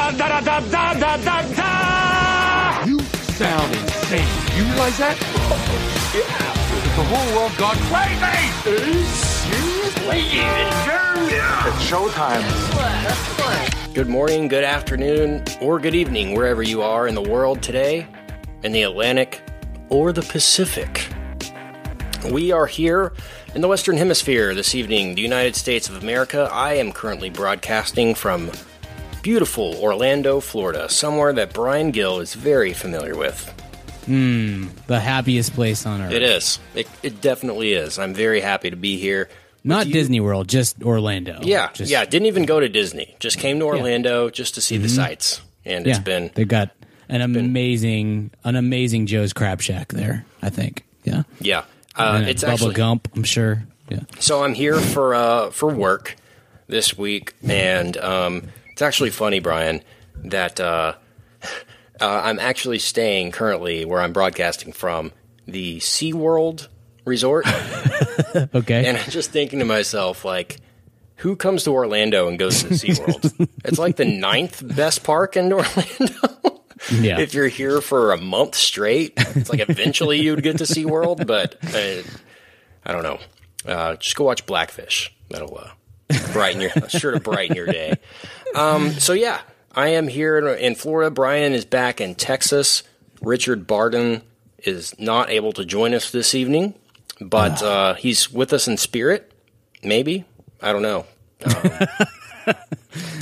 Da da da da da da da! You sound insane. You realize that? Oh, yeah. The whole world got crazy. Seriously? It's showtime. That's fun. Good morning, good afternoon, or good evening, wherever you are in the world today, in the Atlantic or the Pacific. We are here in the Western Hemisphere this evening, the United States of America. I am currently broadcasting from beautiful Orlando, Florida, somewhere that Brian Gill is very familiar with. The happiest place on earth. It is. It definitely is. I'm very happy to be here. Not Disney World, just Orlando. Yeah, yeah. Didn't even go to Disney. Just came to Orlando just to see the sights. And it's been... They've got an amazing Joe's Crab Shack there, I think. Yeah. Yeah. It's Bubba Gump, I'm sure. Yeah. So I'm here for work this week, and it's actually funny, Brian, that I'm actually staying currently where I'm broadcasting from, the SeaWorld resort. Okay. And I'm just thinking to myself, like, who comes to Orlando and goes to SeaWorld? It's like the 9th best park in Orlando. Yeah. If you're here for a month straight, it's like eventually you'd get to SeaWorld, but I don't know. Just go watch Blackfish. That'll brighten your day. So yeah, I am here in Florida. Brian is back in Texas. Richard Barden is not able to join us this evening, but he's with us in spirit. Maybe. I don't know.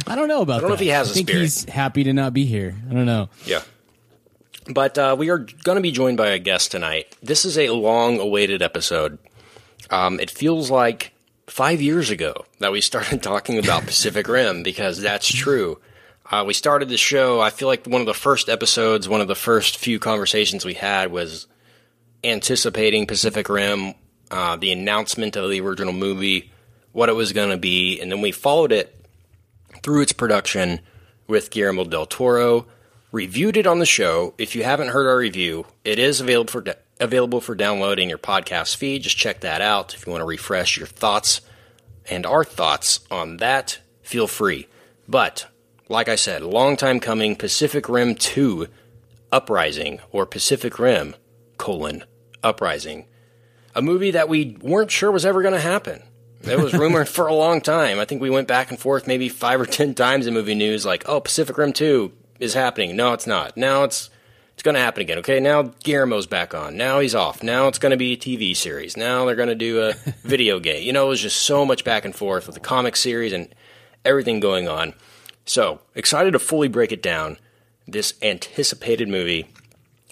I don't know about that. I don't know if he has a spirit. I think he's happy to not be here. I don't know. Yeah. But we are going to be joined by a guest tonight. This is a long-awaited episode. It feels like 5 years ago that we started talking about Pacific Rim, because that's true. We started the show, I feel like one of the first few conversations we had was anticipating Pacific Rim, the announcement of the original movie, what it was going to be, and then we followed it through its production with Guillermo del Toro, reviewed it on the show. If you haven't heard our review, it is available for download in your podcast feed. Just check that out. If you want to refresh your thoughts and our thoughts on that, feel free. But, like I said, long time coming, Pacific Rim 2 Uprising, or Pacific Rim, Uprising. A movie that we weren't sure was ever going to happen. It was rumored for a long time. I think we went back and forth maybe 5 or 10 times in movie news, like, oh, Pacific Rim 2 is happening. No, it's not. Now it's going to happen again. Okay, now Guillermo's back on. Now he's off. Now it's going to be a TV series. Now they're going to do a video game. You know, it was just so much back and forth with the comic series and everything going on. So, excited to fully break it down, this anticipated movie,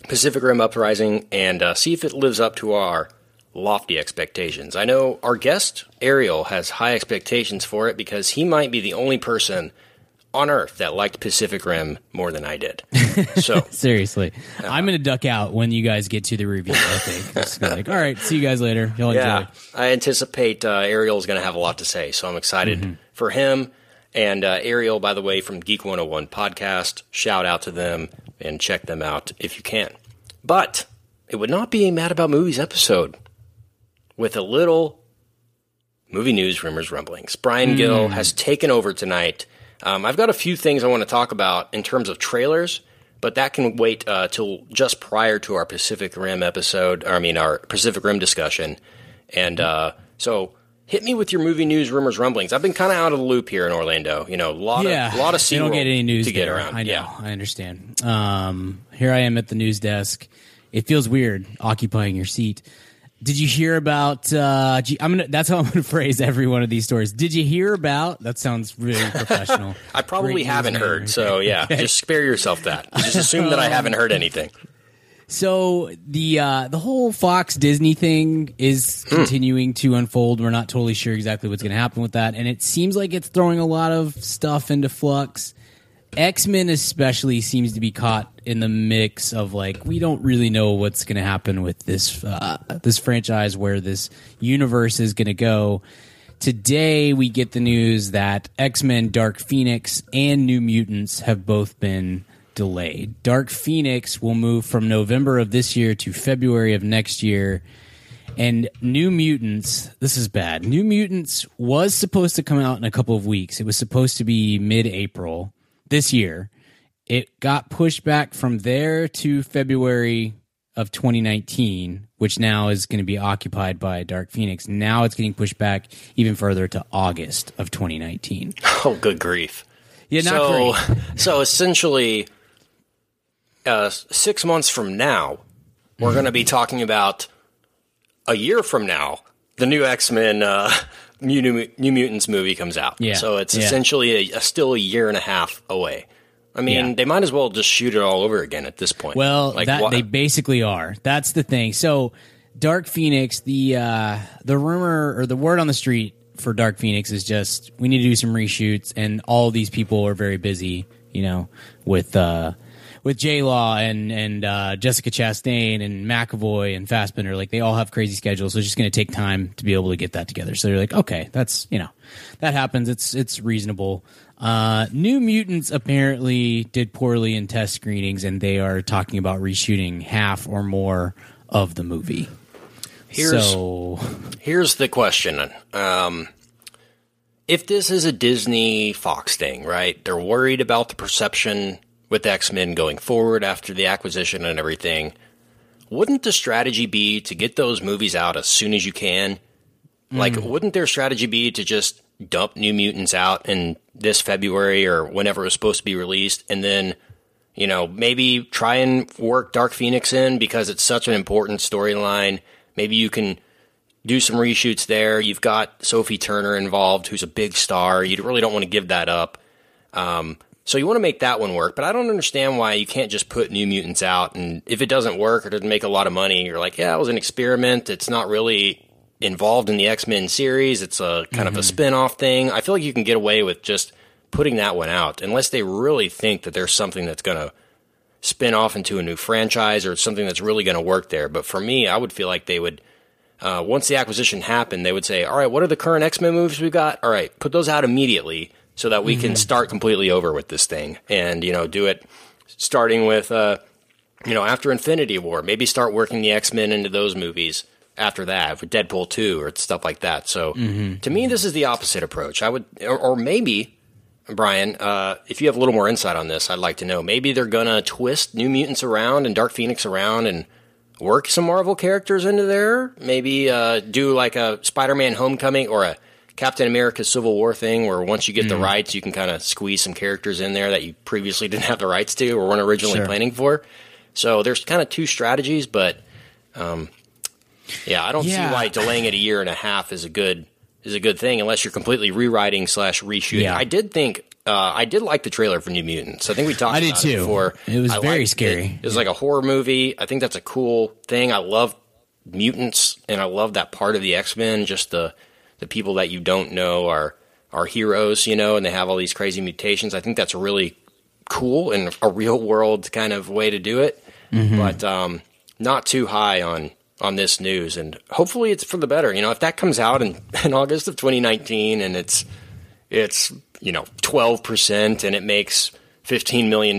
Pacific Rim Uprising, and see if it lives up to our lofty expectations. I know our guest, Ariel, has high expectations for it because he might be the only person on Earth that liked Pacific Rim more than I did. So seriously, I'm going to duck out when you guys get to the review, I think. Just like, all right, see you guys later. Y'all enjoy. I anticipate Ariel's going to have a lot to say, so I'm excited for him. And Ariel, by the way, from Geek 101 podcast, shout out to them and check them out if you can. But it would not be a Mad About Movies episode with a little movie news, rumors, rumblings. Brian Gill has taken over tonight. I've got a few things I want to talk about in terms of trailers, but that can wait till just prior to our Pacific Rim episode, our Pacific Rim discussion. And so hit me with your movie news, rumors, rumblings. I've been kind of out of the loop here in Orlando. You know, a lot of SeaWorld. You don't get any news to get around. I know, yeah. I understand. Here I am at the news desk. It feels weird occupying your seat. Did you hear about? That's how I'm gonna phrase every one of these stories. Did you hear about? That sounds really professional. I probably haven't heard, right? So yeah, okay. Just spare yourself that. Just assume that I haven't heard anything. So the whole Fox-Disney thing is continuing to unfold. We're not totally sure exactly what's gonna happen with that, and it seems like it's throwing a lot of stuff into flux. X-Men especially seems to be caught in the mix of, like, we don't really know what's going to happen with this franchise, where this universe is going to go. Today we get the news that X-Men, Dark Phoenix, and New Mutants have both been delayed. Dark Phoenix will move from November of this year to February of next year. And New Mutants, this is bad. New Mutants was supposed to come out in a couple of weeks. It was supposed to be mid-April this year, It got pushed back from there to February of 2019, which now is going to be occupied by Dark Phoenix. Now it's getting pushed back even further to August of 2019. Oh, good grief. Yeah, not so, great. So essentially, 6 months from now, we're going to be talking about a year from now, the new X-Men New Mutants movie comes out. Yeah. So it's essentially still a year and a half away. I mean, they might as well just shoot it all over again at this point. Well, like, they basically are. That's the thing. So Dark Phoenix, the rumor or the word on the street for Dark Phoenix is just, we need to do some reshoots, and all these people are very busy, you know, with J Law and Jessica Chastain and McAvoy and Fassbender. Like, they all have crazy schedules, so it's just going to take time to be able to get that together. So they're like, okay, that's, you know, that happens. It's reasonable. New Mutants apparently did poorly in test screenings, and they are talking about reshooting half or more of the movie. Here's the question. If this is a Disney Fox thing, right, they're worried about the perception with X-Men going forward after the acquisition and everything. Wouldn't the strategy be to get those movies out as soon as you can? Like, wouldn't their strategy be to just dump New Mutants out in this February or whenever it was supposed to be released, and then, you know, maybe try and work Dark Phoenix in because it's such an important storyline? Maybe you can do some reshoots there. You've got Sophie Turner involved, who's a big star. You really don't want to give that up. So you want to make that one work, but I don't understand why you can't just put New Mutants out, and if it doesn't work or doesn't make a lot of money, you're like, yeah, it was an experiment. It's not really involved in the X-Men series. It's a kind of a spin-off thing. I feel like you can get away with just putting that one out, unless they really think that there's something that's going to spin off into a new franchise or something that's really going to work there. But for me, I would feel like they would, once the acquisition happened, they would say, all right, what are the current X-Men movies we've got? All right, put those out immediately so that we can start completely over with this thing and, you know, do it starting with, you know, after Infinity War. Maybe start working the X-Men into those movies after that, with Deadpool 2 or stuff like that. So to me, this is the opposite approach. I would, or maybe, Brian, if you have a little more insight on this, I'd like to know. Maybe they're going to twist New Mutants around and Dark Phoenix around and work some Marvel characters into there. Maybe do like a Spider-Man Homecoming or a Captain America Civil War thing, where once you get the rights, you can kind of squeeze some characters in there that you previously didn't have the rights to or weren't originally planning for. So there's kind of two strategies, but I don't see why delaying it a year and a half is a good thing, unless you're completely rewriting / reshooting. Yeah. I did think I did like the trailer for New Mutants. I think we talked about it before. It was very scary. It was like a horror movie. I think that's a cool thing. I love mutants, and I love that part of the X-Men. Just the people that you don't know are heroes, you know, and they have all these crazy mutations. I think that's really cool and a real world kind of way to do it. But not too high on this news, and hopefully it's for the better. You know, if that comes out in August of 2019 and it's you know, 12% and it makes $15 million,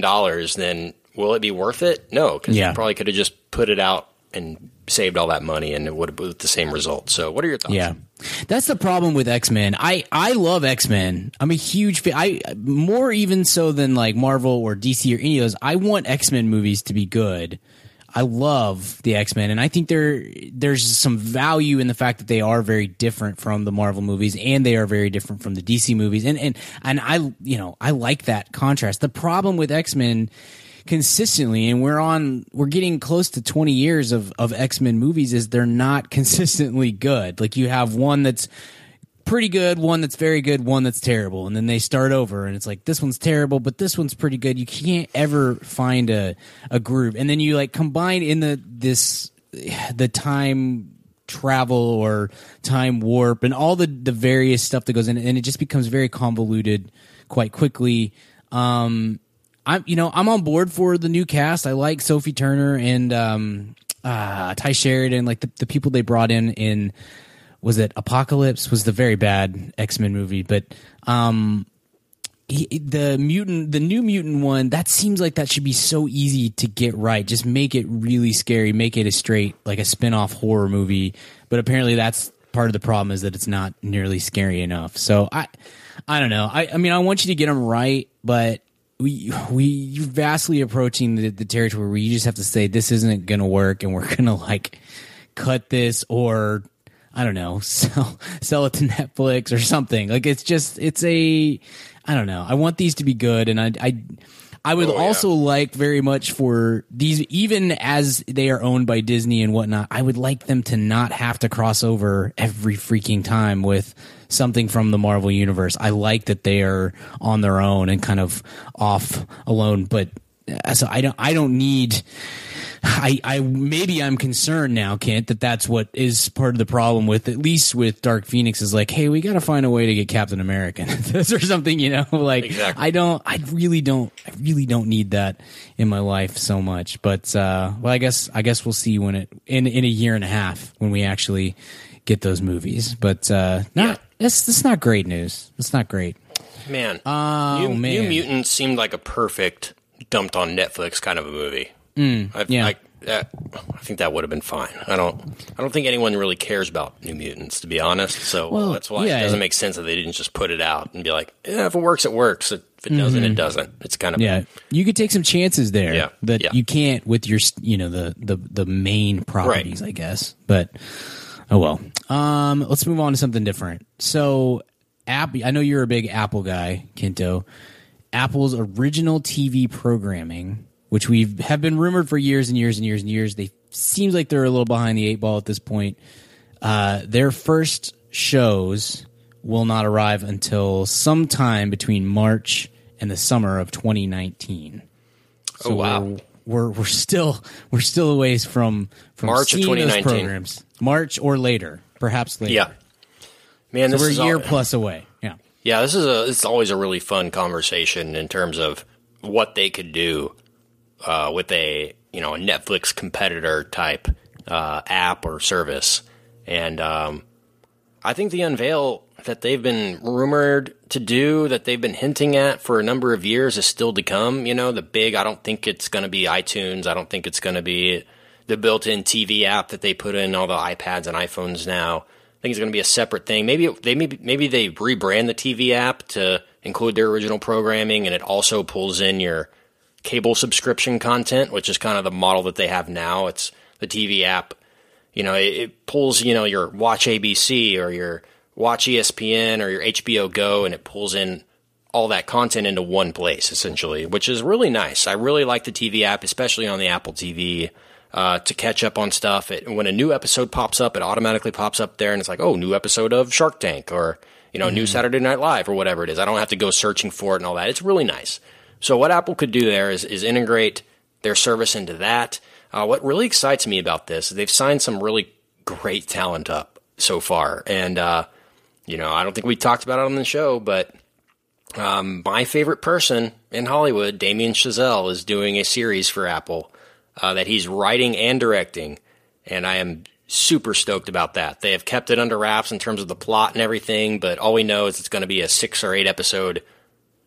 then will it be worth it? No, because you probably could have just put it out and saved all that money and it would have been the same result. So what are your thoughts? Yeah, that's the problem with X-Men. I love X-Men. I'm a huge fan. More even so than like Marvel or DC or any of those. I want X-Men movies to be good. I love the X-Men, and I think there's some value in the fact that they are very different from the Marvel movies, and they are very different from the DC movies, and I like that contrast. The problem with X-Men consistently, and we're getting close to 20 years of X-Men movies, is they're not consistently good. Like, you have one that's pretty good, one that's very good, one that's terrible, and then they start over, and it's like, this one's terrible but this one's pretty good. You can't ever find a groove. And then you like combine in the time travel or time warp and all the various stuff that goes in, and it just becomes very convoluted quite quickly. I'm on board for the new cast. I like Sophie Turner and Ty Sheridan, like the people they brought in was it Apocalypse? Was the very bad X-Men movie, but the New Mutant one, that seems like that should be so easy to get right. Just make it really scary, make it like a spin-off horror movie. But apparently, that's part of the problem, is that it's not nearly scary enough. So I don't know. I mean, I want you to get them right, but you're vastly approaching the territory where you just have to say this isn't going to work, and we're going to like cut this, or I don't know, sell it to Netflix or something. Like it's just, it's a, I don't know. I want these to be good, and I would also like very much for these, even as they are owned by Disney and whatnot, I would like them to not have to cross over every freaking time with something from the Marvel Universe. I like that they are on their own and kind of off alone, but so I don't need, I maybe I'm concerned now, Kent, that's what is part of the problem with, at least with Dark Phoenix, is like, hey, we got to find a way to get Captain America this or something, you know, like exactly. I really don't need that in my life so much, but well, I guess we'll see when it in a year and a half when we actually get those movies, but that's not great news. It's not great, man. New Mutants seemed like a perfect dumped on Netflix kind of a movie. I think that would have been fine. I don't think anyone really cares about New Mutants, to be honest. So that's why it doesn't make sense that they didn't just put it out and be like, if it works, it works. If it doesn't, it doesn't. It's kind of you could take some chances there that you can't with your the main properties, right. I guess. But oh well. Let's move on to something different. So I know you're a big Apple guy, Kinto. Apple's original TV programming, which have been rumored for years and years and years and years. They seems like they're a little behind the eight ball at this point. Their first shows will not arrive until sometime between March and the summer of 2019. So we're still a ways from March seeing of 2019. Those programs. March or later, perhaps later. Yeah, man, so we're a year plus away. Yeah. Yeah, it's always a really fun conversation in terms of what they could do with a Netflix competitor type app or service. And I think the unveil that they've been rumored to do, that they've been hinting at for a number of years, is still to come. You know, I don't think it's going to be iTunes. I don't think it's going to be the built-in TV app that they put in all the iPads and iPhones now. I think it's going to be a separate thing. Maybe they rebrand the TV app to include their original programming, and it also pulls in your cable subscription content, which is kind of the model that they have now. It's the TV app. You know, it pulls, you know, your Watch ABC or your Watch ESPN or your HBO Go, and it pulls in all that content into one place, essentially, which is really nice. I really like the TV app, especially on the Apple TV. To catch up on stuff. When a new episode pops up, it automatically pops up there, and it's like, oh, new episode of Shark Tank, or new Saturday Night Live, or whatever it is. I don't have to go searching for it and all that. It's really nice. So what Apple could do there is integrate their service into that. What really excites me about this is they've signed some really great talent up so far, and I don't think we talked about it on the show, but my favorite person in Hollywood, Damien Chazelle, is doing a series for Apple. That he's writing and directing, and I am super stoked about that. They have kept it under wraps in terms of the plot and everything, but all we know is it's going to be a 6 or 8 episode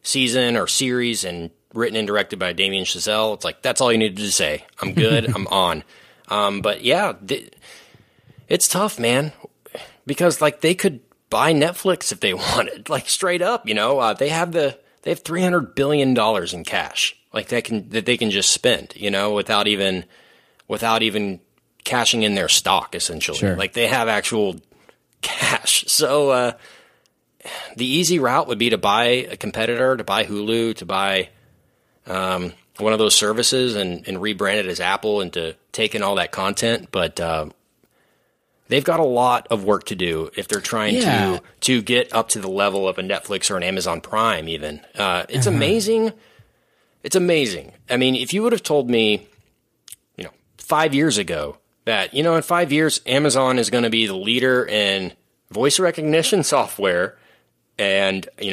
season or series, and written and directed by Damien Chazelle. It's like, that's all you needed to say. I'm good. I'm on. But yeah, it's tough, man, because like they could buy Netflix if they wanted, like straight up. You know, they have $300 billion in cash. Like that they can just spend, without even cashing in their stock, essentially. Sure. Like they have actual cash. So the easy route would be to buy a competitor, to buy Hulu, to buy one of those services and rebrand it as Apple and to take in all that content. But they've got a lot of work to do if they're trying to get up to the level of a Netflix or an Amazon Prime even. It's amazing. It's amazing. I mean, if you would have told me, 5 years ago that, in 5 years, Amazon is going to be the leader in voice recognition software and, the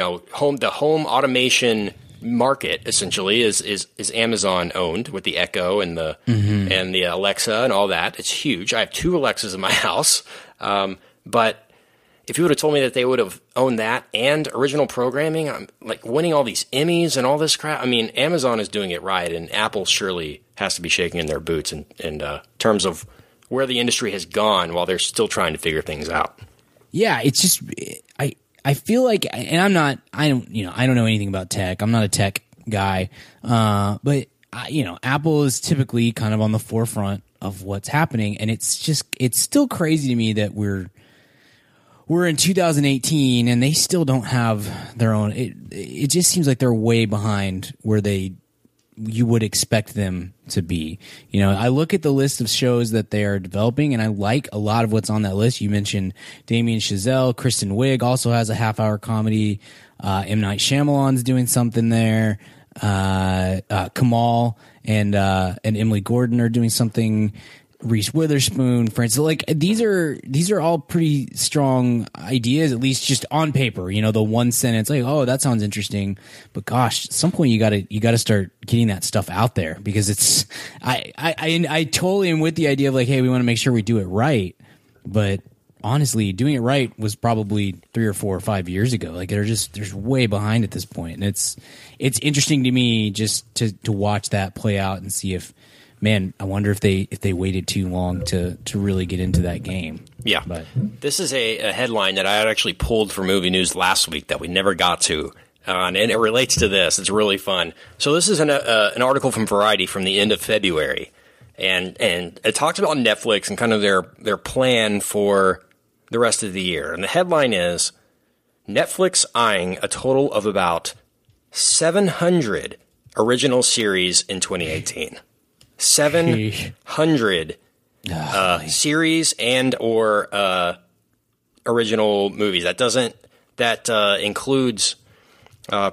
home automation market essentially is Amazon owned with the Echo and the, and the Alexa and all that. It's huge. I have 2 Alexas in my house. But if you would have told me that they would have owned that and original programming, I'm like winning all these Emmys and all this crap. I mean, Amazon is doing it right, and Apple surely has to be shaking in their boots in terms of where the industry has gone while they're still trying to figure things out. Yeah, it's just I feel like, and I don't know anything about tech. I'm not a tech guy. But, you know, Apple is typically kind of on the forefront of what's happening. And it's just, it's still crazy to me that we're in 2018 and they still don't have their own. It just seems like they're way behind where you would expect them to be. You know, I look at the list of shows that they are developing, and I like a lot of what's on that list. You mentioned Damien Chazelle. Kristen Wiig also has a half-hour comedy. M. Night Shyamalan's doing something there. Kamal and Emily Gordon are doing something. Reese Witherspoon, for instance. Like, these are all pretty strong ideas, at least just on paper. You know, the one sentence, like, oh, that sounds interesting, but gosh, at some point you gotta start getting that stuff out there, because it's, I totally am with the idea of like, hey, we want to make sure we do it right, but honestly, doing it right was probably 3 or 4 or 5 years ago. Like, they're way behind at this point, and it's interesting to me just to watch that play out and see if. Man, I wonder if they waited too long to really get into that game. Yeah. But this is a headline that I had actually pulled for Movie News last week that we never got to, and it relates to this. It's really fun. So this is an article from Variety from the end of February, and it talks about Netflix and kind of their plan for the rest of the year. And the headline is, Netflix eyeing a total of about 700 original series in 2018. 700 series and or original movies. That includes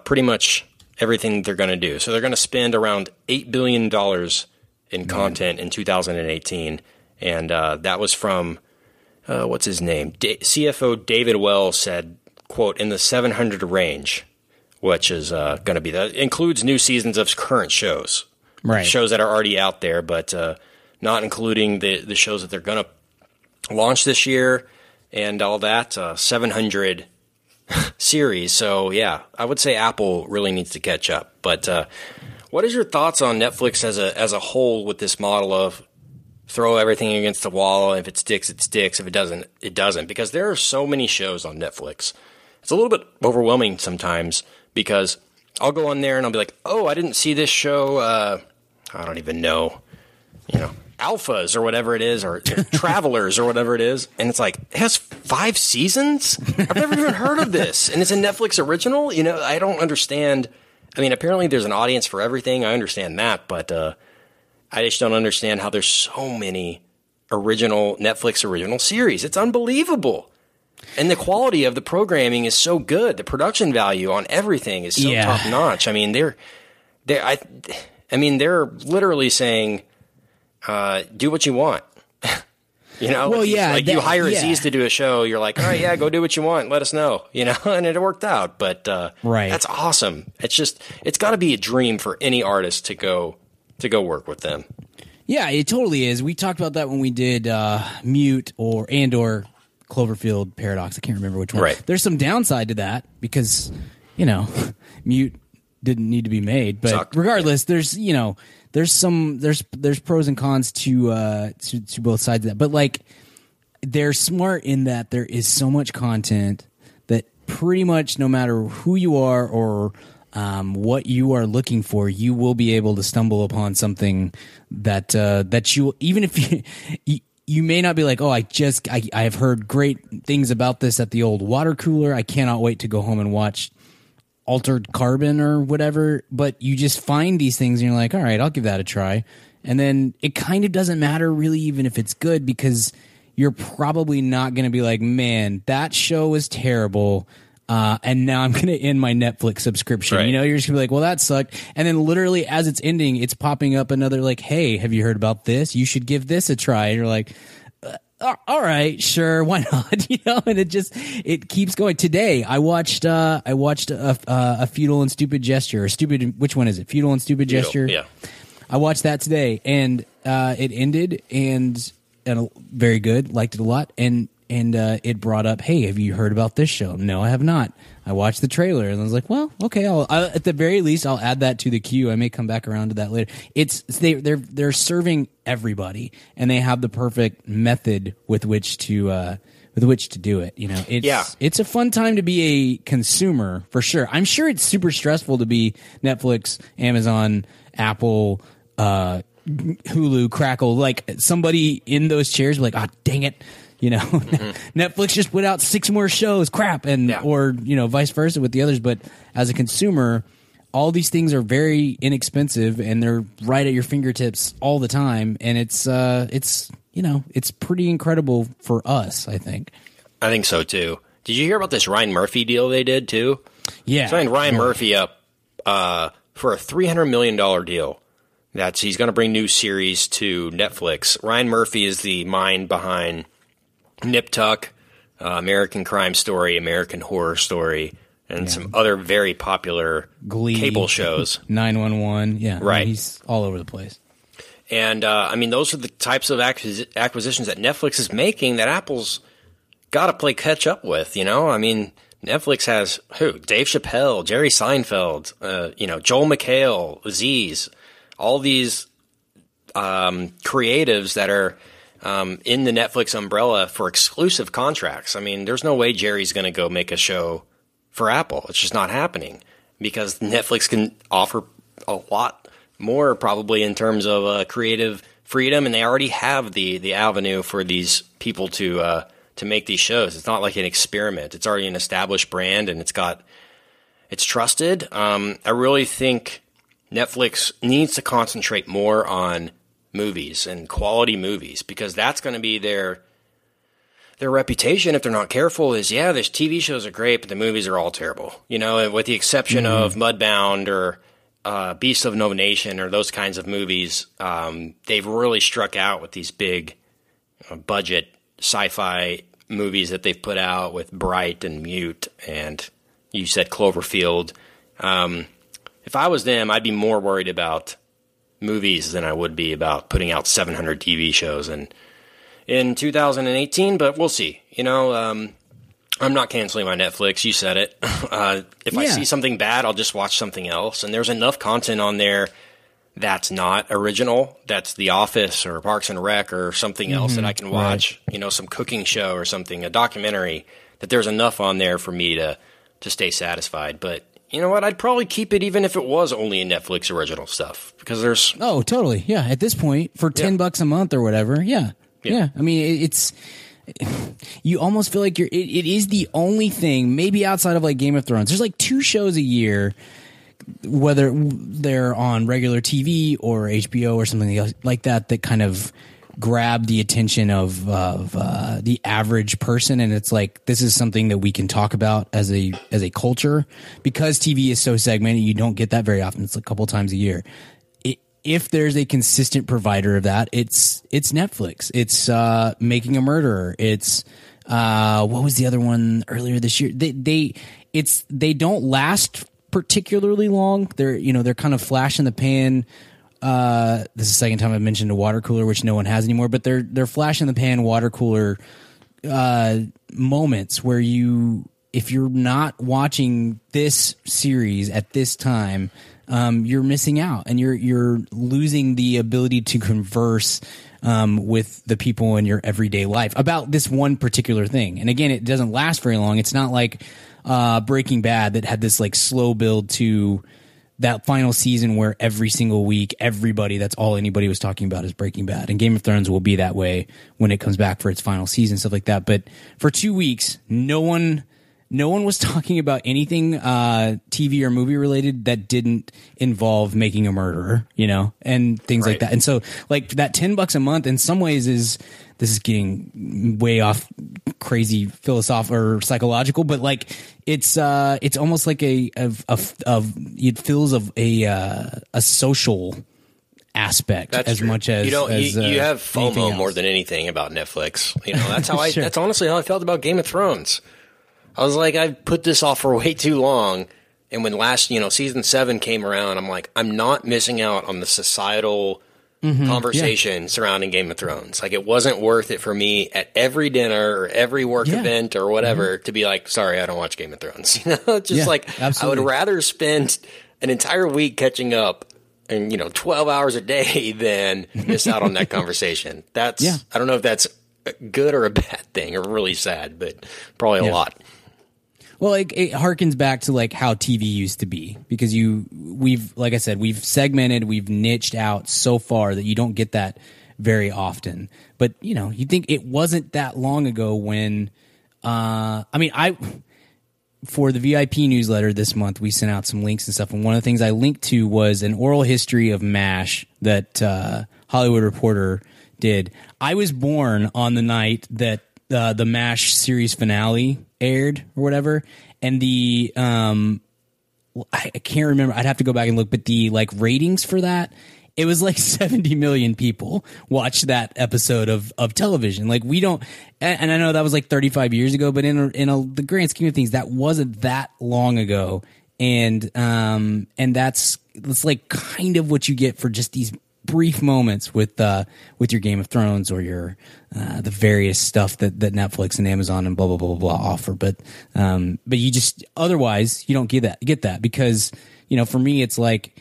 pretty much everything they're going to do. So they're going to spend around $8 billion in content in 2018, and that was from what's his name? CFO David Wells said, quote, in the 700 range, which is going to be that includes new seasons of current shows. Right. Shows that are already out there, but not including the shows that they're going to launch this year and all that, 700 series. So, yeah, I would say Apple really needs to catch up. But what is your thoughts on Netflix as a whole with this model of throw everything against the wall? If it sticks, it sticks. If it doesn't, it doesn't. Because there are so many shows on Netflix. It's a little bit overwhelming sometimes, because I'll go on there and I'll be like, oh, I didn't see this show. I don't even know, you know, Alphas or whatever it is, or Travelers or whatever it is. And it's like, it has 5 seasons? I've never even heard of this. And it's a Netflix original? You know, I don't understand. I mean, apparently there's an audience for everything. I understand that. But I just don't understand how there's so many Netflix original series. It's unbelievable. And the quality of the programming is so good. The production value on everything is so top notch. I mean, they're literally saying, "Do what you want." You know, well, yeah, like you hire Aziz to do a show, you're like, "All right, yeah, go do what you want. Let us know." You know, and it worked out. But right, that's awesome. It's just, it's got to be a dream for any artist to go work with them. Yeah, it totally is. We talked about that when we did Mute or Cloverfield Paradox. I can't remember which one. Right. There's some downside to that, because, you know, Mute didn't need to be made. But regardless, there's, you know, there's pros and cons to both sides of that. But like, they're smart in that there is so much content that pretty much no matter who you are or what you are looking for, you will be able to stumble upon something that that you will, even if you may not be like, oh, I have heard great things about this at the old water cooler. I cannot wait to go home and watch Altered Carbon or whatever. But you just find these things and you're like, all right, I'll give that a try. And then it kind of doesn't matter really even if it's good, because you're probably not going to be like, man, that show was terrible. And now I'm going to end my Netflix subscription. Right. You know, you're just going to be like, well, that sucked. And then literally as it's ending, it's popping up another like, hey, have you heard about this? You should give this a try. And you're like, all right, sure, why not? You know, and it keeps going. Today, I watched a Futile and Stupid Gesture. Which one is it? Futile and Stupid Gesture? Yeah. I watched that today, and it ended, and very good. Liked it a lot. And it brought up, hey, have you heard about this show? No, I have not. I watched the trailer, and I was like, well, okay. At the very least, I'll add that to the queue. I may come back around to that later. They're serving everybody, and they have the perfect method with which to with which to do it. You know, it's a fun time to be a consumer for sure. I'm sure it's super stressful to be Netflix, Amazon, Apple, Hulu, Crackle, like somebody in those chairs like, oh, dang it. You know, mm-hmm. Netflix just put out 6 more shows, crap, or, you know, vice versa with the others. But as a consumer, all these things are very inexpensive and they're right at your fingertips all the time. And it's pretty incredible for us, I think. I think so, too. Did you hear about this Ryan Murphy deal they did, too? Yeah. Signed Ryan Murphy up for a $300 million deal. He's going to bring new series to Netflix. Ryan Murphy is the mind behind Nip Tuck, American Crime Story, American Horror Story, and some other very popular Glee, cable shows. 911, yeah. Right. I mean, he's all over the place. And, I mean, those are the types of acquisitions that Netflix is making that Apple's got to play catch up with, you know? I mean, Netflix has Dave Chappelle, Jerry Seinfeld, Joel McHale, Aziz, all these creatives that are in the Netflix umbrella for exclusive contracts. I mean, there's no way Jerry's going to go make a show for Apple. It's just not happening because Netflix can offer a lot more probably in terms of creative freedom, and they already have the avenue for these people to make these shows. It's not like an experiment. It's already an established brand, and it's trusted. I really think Netflix needs to concentrate more on movies and quality movies, because that's going to be their reputation if they're not careful. Is these TV shows are great, but the movies are all terrible. You know, with the exception of Mudbound or Beasts of No Nation or those kinds of movies, they've really struck out with these big budget sci-fi movies that they've put out with Bright and Mute and you said Cloverfield. If I was them, I'd be more worried about movies than I would be about putting out 700 TV shows in 2018, but we'll see. You know, I'm not canceling my Netflix. You said it. If I see something bad, I'll just watch something else. And there's enough content on there that's not original. That's The Office or Parks and Rec or something else that I can watch, you know, some cooking show or something, a documentary, that there's enough on there for me to stay satisfied. But you know what? I'd probably keep it even if it was only Netflix original stuff, because there's... Oh, totally. Yeah. At this point, for $10 a month or whatever. Yeah. Yeah. I mean, it's... You almost feel like it is the only thing, maybe outside of like Game of Thrones. There's like 2 shows a year, whether they're on regular TV or HBO or something else like that kind of grab the attention of the average person, and it's like, this is something that we can talk about as a culture, because TV is so segmented. You don't get that very often. It's a couple times a year. If there's a consistent provider of that, it's Netflix. It's Making a Murderer. It's what was the other one earlier this year? They don't last particularly long. They're kind of flash in the pan. This is the second time I've mentioned a water cooler, which no one has anymore, but they're flash in the pan water cooler moments where if you're not watching this series at this time, you're missing out, and you're losing the ability to converse with the people in your everyday life about this one particular thing. And again, it doesn't last very long. It's not like Breaking Bad that had this like slow build to that final season where every single week, that's all anybody was talking about is Breaking Bad. And Game of Thrones will be that way when it comes back for its final season, stuff like that. But for 2 weeks, no one was talking about anything TV or movie related that didn't involve Making a Murderer, you know, and things like that. And so like that $10 a month in some ways this is getting way off crazy philosophical or psychological, but like it's almost like it feels of a social aspect. That's as true. Much as you know, you have FOMO more than anything about Netflix. You know, that's how I that's honestly how I felt about Game of Thrones. I was like, I've put this off for way too long. And when last, you know, season 7 came around, I'm like, I'm not missing out on the societal conversation surrounding Game of Thrones. Like, it wasn't worth it for me at every dinner or every work event or whatever to be like, sorry, I don't watch Game of Thrones. You know, just absolutely. I would rather spend an entire week catching up and, you know, 12 hours a day than miss out on that conversation. I don't know if that's good or a bad thing or really sad, but probably a lot. Well, it harkens back to like how TV used to be, because we've, like I said, we've segmented, we've niched out so far that you don't get that very often. But you know, you think it wasn't that long ago when, for the VIP newsletter this month, we sent out some links and stuff. And one of the things I linked to was an oral history of MASH that Hollywood Reporter did. I was born on the night that the MASH series finale aired or whatever. And the, I can't remember, I'd have to go back and look, but the like ratings for that, it was like 70 million people watched that episode of television. Like we don't, and I know that was like 35 years ago, but in the grand scheme of things, that wasn't that long ago. And that's like kind of what you get for just these brief moments with your Game of Thrones or your, the various stuff that Netflix and Amazon and blah, blah, blah, blah, blah offer. But you just, otherwise you don't get that because, you know, for me, it's like,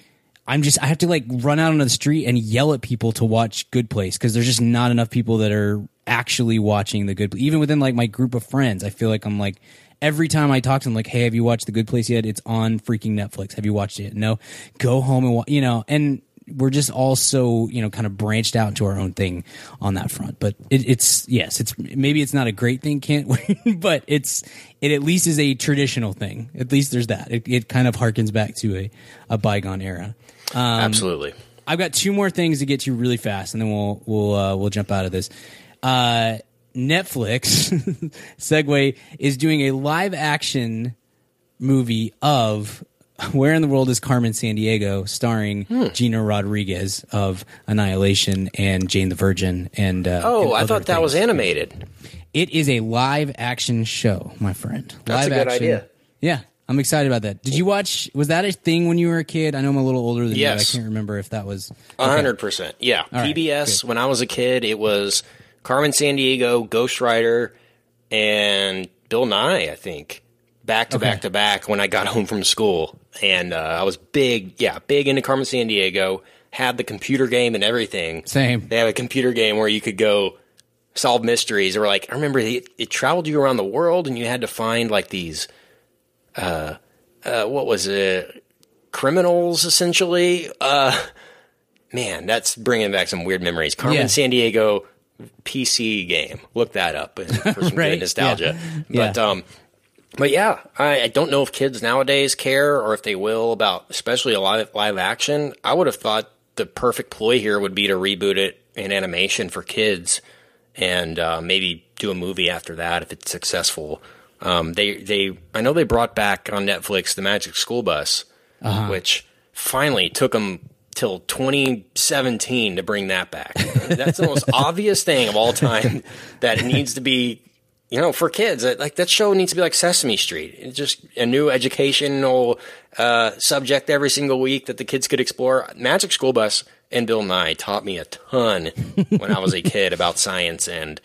I have to like run out onto the street and yell at people to watch Good Place because there's just not enough people that are actually watching The Good Place. Even within like my group of friends, I feel like I'm like, every time I talk to them, like, hey, have you watched The Good Place yet? It's on freaking Netflix. Have you watched it? No. Go home and watch, you know, and we're just all so, you know, kind of branched out to our own thing on that front. But maybe it's not a great thing, can't we? But it at least is a traditional thing. At least there's that. It kind of harkens back to a bygone era. Absolutely. I've got two more things to get to really fast, and then we'll jump out of this. Netflix segue is doing a live action movie of Where in the World is Carmen Sandiego, starring Gina Rodriguez of Annihilation and Jane the Virgin. And and I thought that was animated. It is a live action show, my friend. That's live a good action idea. Yeah. I'm excited about that. Did you watch? Was that a thing when you were a kid? I know I'm a little older than you. I can't remember if that was 100%. Yeah, right, PBS. Good. When I was a kid, it was Carmen Sandiego, Ghost Rider, and Bill Nye. I think back to back when I got home from school, and I was big into Carmen Sandiego. Had the computer game and everything. Same. They had a computer game where you could go solve mysteries, or like I remember it traveled you around the world, and you had to find like these. What was it? Criminals, essentially. Man, that's bringing back some weird memories. Carmen Sandiego PC game. Look that up for some good nostalgia. Yeah. But yeah, I don't know if kids nowadays care or if they will about, especially a live action. I would have thought the perfect ploy here would be to reboot it in animation for kids and maybe do a movie after that if it's successful. I know they brought back on Netflix the Magic School Bus, which finally took them till 2017 to bring that back. That's the most obvious thing of all time that needs to be, you know, for kids. Like that show needs to be like Sesame Street. It's just a new educational subject every single week that the kids could explore. Magic School Bus and Bill Nye taught me a ton when I was a kid about science and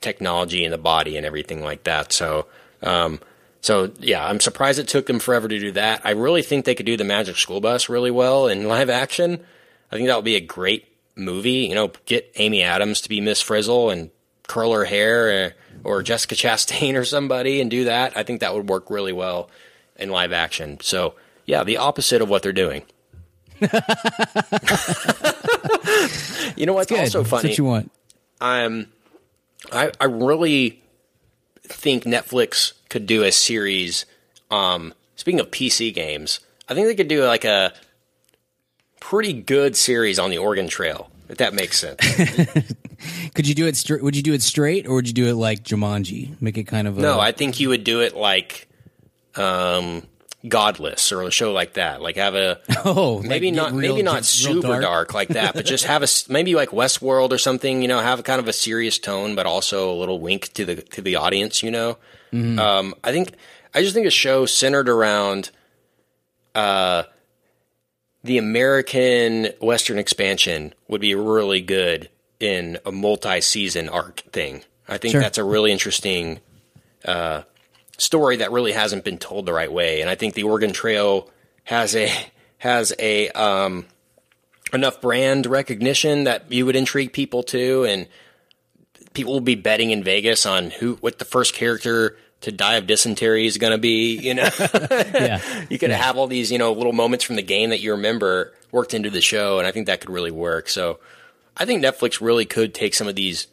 technology and the body and everything like that. So, I'm surprised it took them forever to do that. I really think they could do the Magic School Bus really well in live action. I think that would be a great movie. You know, get Amy Adams to be Miss Frizzle and curl her hair, or Jessica Chastain or somebody, and do that. I think that would work really well in live action. So, yeah, the opposite of what they're doing. You know what's also funny? That's what you want. I really think Netflix could do a series. Speaking of PC games, I think they could do like a pretty good series on the Oregon Trail, if that makes sense. Could you do it? Would you do it straight, or would you do it like Jumanji? Make it kind of no. I think you would do it like Godless or a show like that. Like have a not super dark like that, but just have a maybe like Westworld or something. You know, have kind of a serious tone, but also a little wink to the audience. You know, I just think a show centered around the American Western expansion would be really good in a multi-season arc thing. I think that's a really interesting story that really hasn't been told the right way, and I think the Oregon Trail has a enough brand recognition that you would intrigue people to, and people will be betting in Vegas on what the first character to die of dysentery is going to be, you know. Yeah. You could have all these, you know, little moments from the game that you remember worked into the show, and I think that could really work. So I think Netflix really could take some of these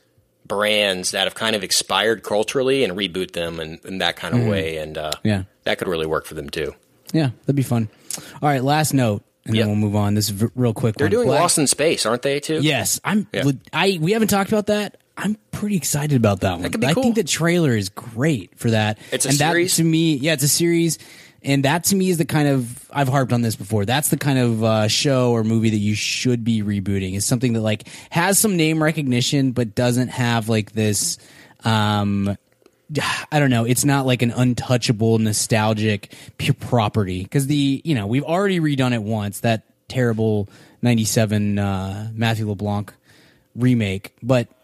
brands that have kind of expired culturally and reboot them in that kind of way, and that could really work for them too. Yeah, that'd be fun. All right, last note, and then we'll move on. This is real quick. They're doing Lost in Space, aren't they, too? Yes. We haven't talked about that. I'm pretty excited about that one. That could be cool. I think the trailer is great for that. It's a series? That, to me, it's a series. And that, to me, is the kind of – I've harped on this before. That's the kind of show or movie that you should be rebooting. It's something that, like, has some name recognition but doesn't have, like, this I don't know. It's not like an untouchable, nostalgic property. Because we've already redone it once, that terrible 97 Matthew LeBlanc remake. But –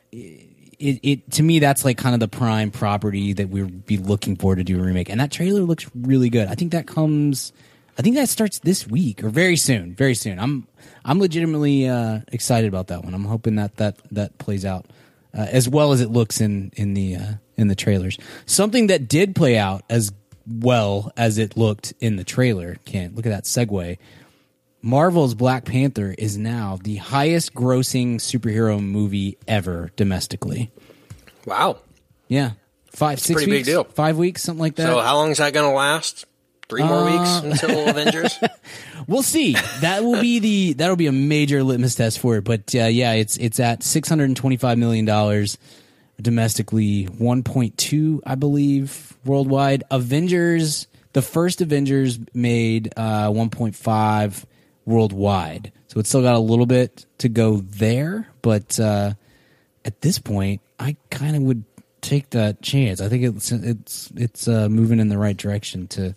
It to me, that's like kind of the prime property that we'd be looking for to do a remake, and that trailer looks really good. I think that starts this week or very soon, very soon. I'm legitimately excited about that one. I'm hoping that plays out as well as it looks in the trailers. Something that did play out as well as it looked in the trailer. Can't look at that segue. Marvel's Black Panther is now the highest-grossing superhero movie ever domestically. Wow! Yeah, 5-6 pretty weeks, big deal. 5 weeks, something like that. So, how long is that going to last? 3 more weeks until Avengers. We'll see. That'll be a major litmus test for it. But it's at $625 million domestically, 1.2, I believe, worldwide. Avengers, the first Avengers, made 1.5. worldwide, so it's still got a little bit to go there, but at this point I kind of would take that chance. I think it's moving in the right direction to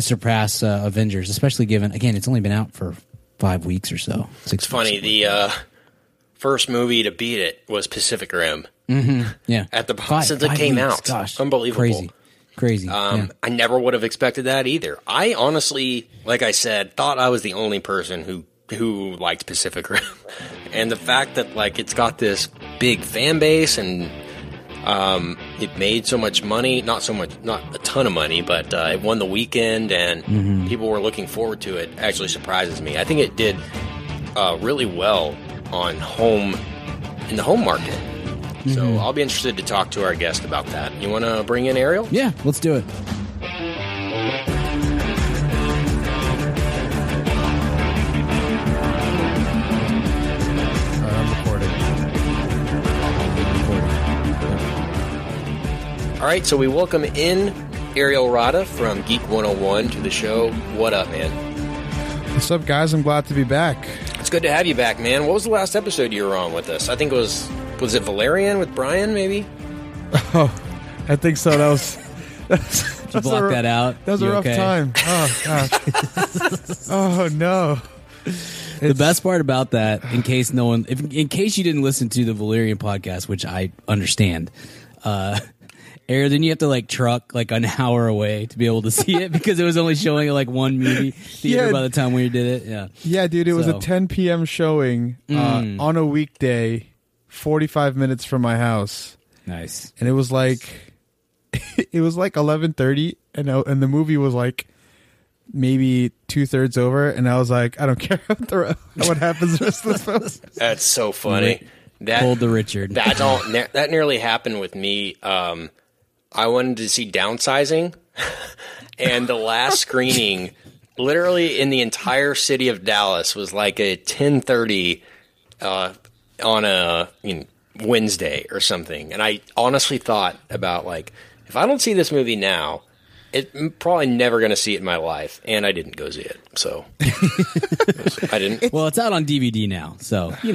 surpass Avengers, especially given, again, it's only been out for 5 weeks or so. It's funny, the first movie to beat it was Pacific Rim. Mm-hmm. Yeah, at the box since it came out. Gosh, unbelievable. Crazy. I never would have expected that either. I honestly, like I said, thought I was the only person who liked Pacific Rim, and the fact that, like, it's got this big fan base and it made so much money—not so much, not a ton of money—but it won the weekend, and people were looking forward to it. Actually, surprises me. I think it did really well in the home market. So I'll be interested to talk to our guest about that. You want to bring in Ariel? Yeah, let's do it. All right, so we welcome in Ariel Rada from Geek 101 to the show. What up, man? What's up, guys? I'm glad to be back. It's good to have you back, man. What was the last episode you were on with us? I think it was... Was it Valerian with Brian, maybe? Oh, I think so. That was... Did you block that out? That was a rough time. Oh, gosh. Oh, no. The best part about that, in case you didn't listen to the Valerian podcast, which I understand, Aaron, then you have to truck an hour away to be able to see it because it was only showing at one movie theater by the time we did it. Yeah, dude, it was a 10 p.m. showing on a weekday. 45 minutes from my house. Nice. And it was like 11:30 and the movie was maybe 2/3 over, and I was like, I don't care what happens the rest of this film. That's so funny. Hold the Richard. That nearly happened with me. I wanted to see Downsizing, and the last screening literally in the entire city of Dallas was a 10:30 on a Wednesday or something, and I honestly thought about if I don't see this movie now, I'm probably never going to see it in my life, and I didn't go see it. So I didn't. Well, it's out on DVD now, so you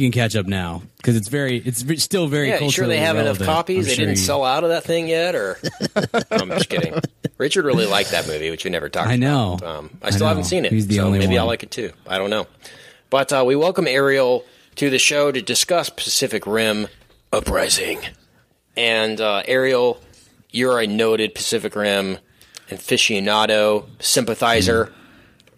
can catch up now because it's still very. Yeah, you sure they have enough copies? They didn't sell out of that thing yet, or I'm just kidding. Richard really liked that movie, which we never talked about. I know. I still haven't seen it. He's the only one. Maybe I like it too. I don't know. But we welcome Ariel to the show to discuss Pacific Rim Uprising. And Ariel, you're a noted Pacific Rim aficionado, sympathizer.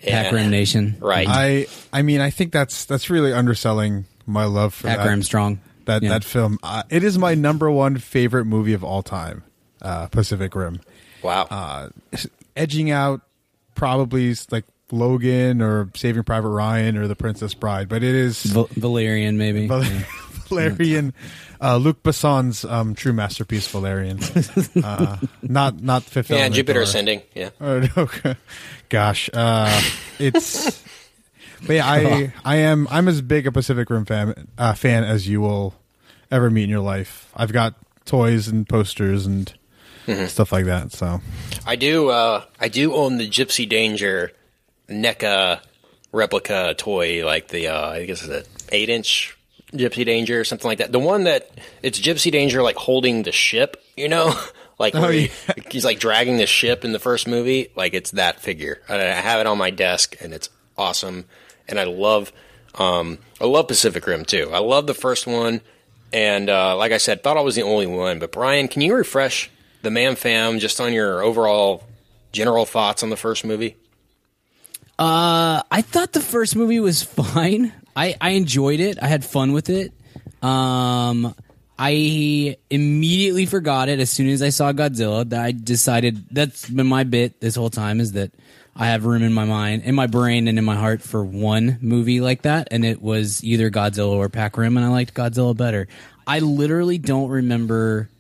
Pac Rim Nation. Right. I mean, I think that's really underselling my love for Pac Rim Strong. That film. It is my number one favorite movie of all time, Pacific Rim. Wow. Edging out probably like Logan or Saving Private Ryan or The Princess Bride, but it is... Valerian, maybe. Valerian. Luc Besson's true masterpiece, Valerian. Not Fifth Element. Yeah, Jupiter Ascending. Yeah. Gosh. It's... But yeah, I'm as big a Pacific Rim fan as you will ever meet in your life. I've got toys and posters and stuff like that. So I do own the Gypsy Danger NECA replica toy, like the I guess it's an 8-inch Gypsy Danger or something like that. The one that it's Gypsy Danger like holding the ship, you know. Like he's like dragging the ship in the first movie. Like it's that figure. I have it on my desk and it's awesome. And I love Pacific Rim too. I love the first one, and like I said, thought I was the only one. But Brian, can you refresh the Man Fam just on your overall general thoughts on the first movie? I thought the first movie was fine. I enjoyed it. I had fun with it. I immediately forgot it as soon as I saw Godzilla. I decided that's been my bit this whole time, is that I have room in my mind, in my brain, and in my heart for one movie like that, and it was either Godzilla or Pac Rim, and I liked Godzilla better. I literally don't remember.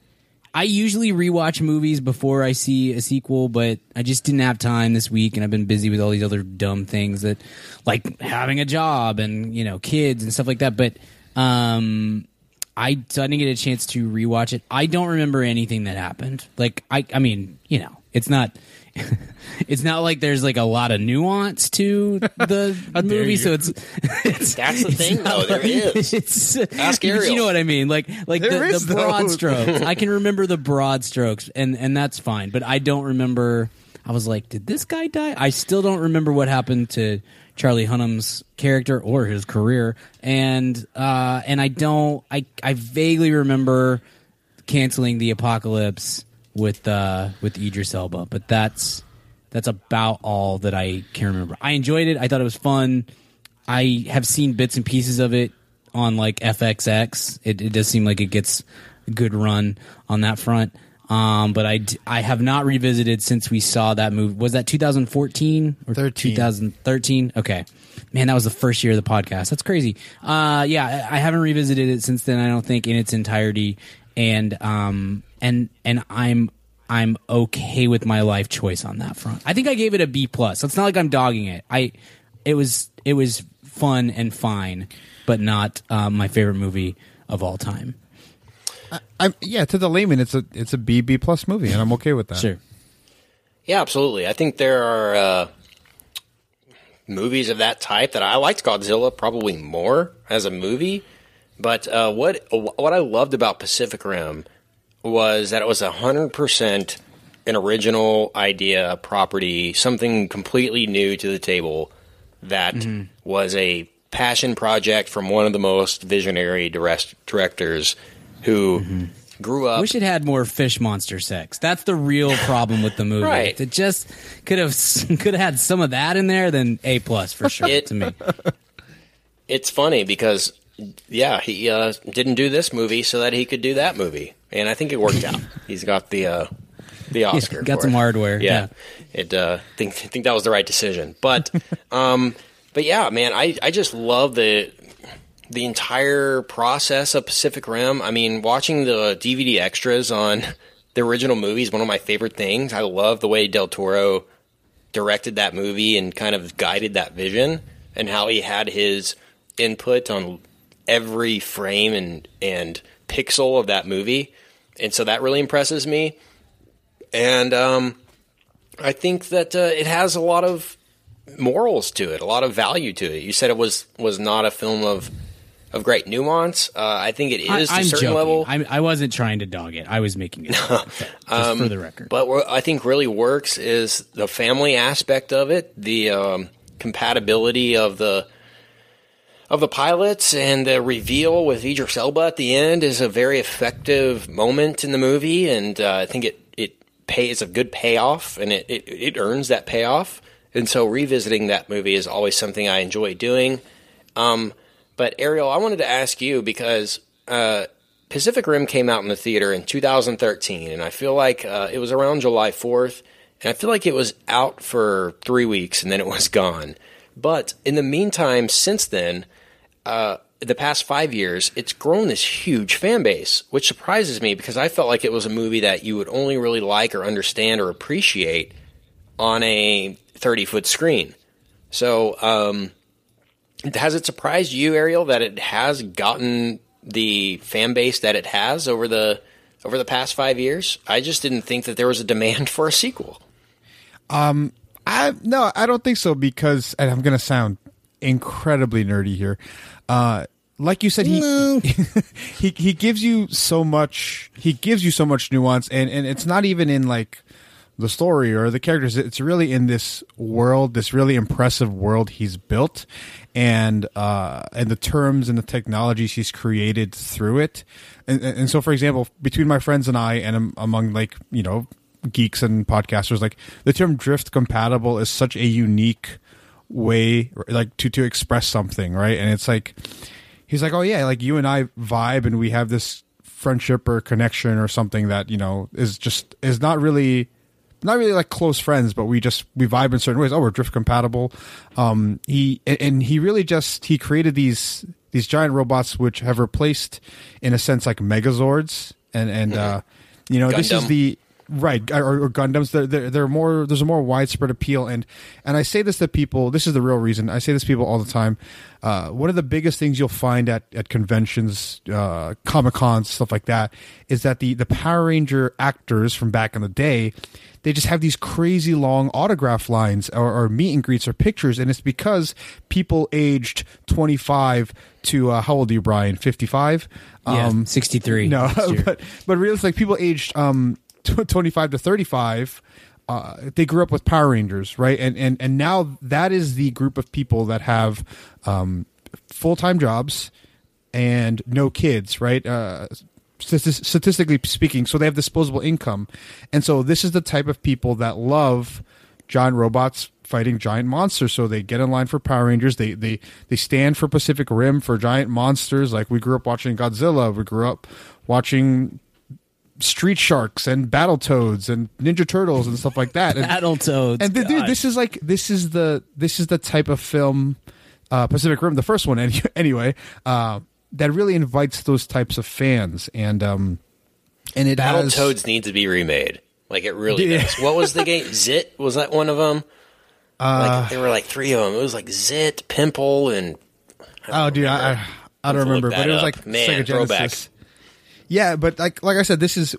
I usually rewatch movies before I see a sequel, but I just didn't have time this week, and I've been busy with all these other dumb things that, like having a job and kids and stuff like that. But I didn't get a chance to rewatch it. I don't remember anything that happened. Like it's not. It's not like there's like a lot of nuance to the movie, so it's that's the thing though. There is. Ask Ariel. You know what I mean? Like the broad strokes. I can remember the broad strokes, and that's fine. But I don't remember. I was like, did this guy die? I still don't remember what happened to Charlie Hunnam's character or his career, and I don't. I vaguely remember canceling the apocalypse with Idris Elba, but that's about all that I can remember. I enjoyed it. I thought it was fun. I have seen bits and pieces of it on like FXX. It does seem like it gets a good run on that front. But I have not revisited since we saw that movie. Was that 2014 or 2013? Okay. Man, that was the first year of the podcast. That's crazy. Yeah, I haven't revisited it since then, I don't think, in its entirety. And and I'm okay with my life choice on that front. I think I gave it a B+. So it's not like I'm dogging it. It was fun and fine, but not my favorite movie of all time. To the layman, it's a B+ movie, and I'm okay with that. Sure. Yeah, absolutely. I think there are movies of that type that I liked Godzilla probably more as a movie. But what I loved about Pacific Rim was that it was 100% an original idea, property, something completely new to the table that was a passion project from one of the most visionary directors who grew up. Wish it had more fish monster sex. That's the real problem with the movie. Right. It just could have had some of that in there, then A+ for sure to me. It's funny because... Yeah, he didn't do this movie so that he could do that movie, and I think it worked out. He's got the Oscar. He's got some hardware. Yeah. It think that was the right decision. But but yeah, man, I just love the entire process of Pacific Rim. I mean, watching the DVD extras on the original movie is one of my favorite things. I love the way Del Toro directed that movie and kind of guided that vision, and how he had his input on every frame and pixel of that movie, and so that really impresses me. And I think that it has a lot of morals to it, a lot of value to it. You said it was not a film of great nuance. I think it is to a certain level. I wasn't trying to dog it. I was making it just for the record. But what I think really works is the family aspect of it, the compatibility of the pilots, and the reveal with Idris Elba at the end is a very effective moment in the movie, and I think it's a good payoff, and it earns that payoff. And so revisiting that movie is always something I enjoy doing. But Ariel, I wanted to ask you, because Pacific Rim came out in the theater in 2013, and I feel like it was around July 4th, and I feel like it was out for 3 weeks, and then it was gone. But in the meantime, since then, the past 5 years, it's grown this huge fan base, which surprises me because I felt like it was a movie that you would only really like or understand or appreciate on a 30-foot screen. So has it surprised you, Ariel, that it has gotten the fan base that it has over the past 5 years? I just didn't think that there was a demand for a sequel. No, I don't think so, because, and I'm going to sound incredibly nerdy here. Like you said, he gives you so much. He gives you so much nuance, and it's not even in like the story or the characters. It's really in this world, this really impressive world he's built, and the terms and the technologies he's created through it. And so, for example, between my friends and I, and among like geeks and podcasters, like the term drift compatible is such a unique way like to express something, right? And it's like he's like, oh yeah, like you and I vibe and we have this friendship or connection or something that is not really like close friends, but we vibe in certain ways. Oh, we're drift compatible. He created these giant robots which have replaced, in a sense, like Megazords and Gundam. This is the right, or Gundams. They're more. There's a more widespread appeal, and I say this to people. This is the real reason I say this to people all the time. One of the biggest things you'll find at conventions, Comic Cons, stuff like that, is that the Power Ranger actors from back in the day, they just have these crazy long autograph lines or meet and greets or pictures, and it's because people aged 25 to how old are you, Brian? 55? 63. No, but really, it's like people aged 25 to 35, they grew up with Power Rangers, right? And now that is the group of people that have full-time jobs and no kids, right? Statistically speaking, so they have disposable income. And so this is the type of people that love giant robots fighting giant monsters. So they get in line for Power Rangers. They stand for Pacific Rim, for giant monsters. Like we grew up watching Godzilla. We grew up watching Street Sharks and Battletoads and Ninja Turtles and stuff like that. Battletoads. And dude, this is the type of film, Pacific Rim, the first one anyway, that really invites those types of fans. And it Battletoads needs to be remade. Like it really does. What was the game? Zit, was that one of them? There were like three of them. It was like Zit, Pimple, and I don't remember, but it was like Sega Genesis. Yeah, but like I said, this group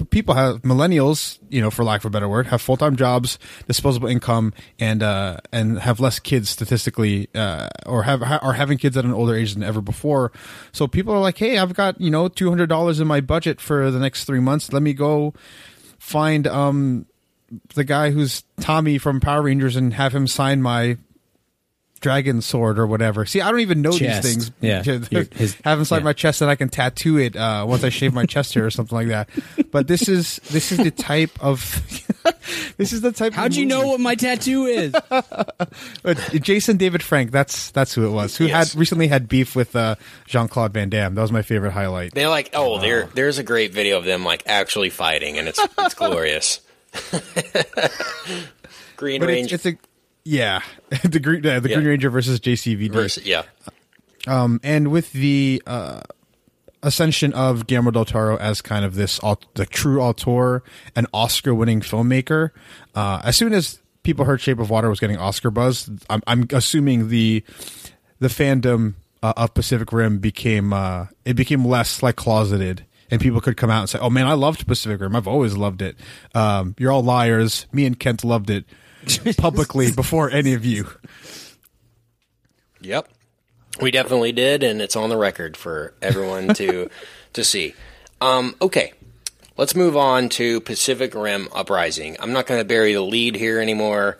of people have millennials, for lack of a better word, have full-time jobs, disposable income, and have less kids statistically, or are having kids at an older age than ever before. So people are like, hey, I've got $200 in my budget for the next 3 months. Let me go find the guy who's Tommy from Power Rangers and have him sign my dragon sword or whatever. See, I don't even know these things. Yeah. Have inside my chest, and I can tattoo it once I shave my chest hair or something like that. But this is the type of this is the type. How'd you know what my tattoo is? Jason David Frank. That's who it was. Who had recently had beef with Jean-Claude Van Damme. That was my favorite highlight. They're like, there's a great video of them like actually fighting, and it's glorious. Green Ranger. The Green Ranger versus JCVD. And with the ascension of Guillermo del Toro as kind of this the true auteur and Oscar-winning filmmaker, as soon as people heard Shape of Water was getting Oscar buzz, I'm assuming the fandom of Pacific Rim became less like closeted. And people could come out and say, "Oh man, I loved Pacific Rim. I've always loved it. You're all liars. Me and Kent loved it." Publicly before any of you. Yep, we definitely did, and it's on the record for everyone to see. Okay, let's move on to Pacific Rim Uprising. I'm not going to bury the lead here anymore.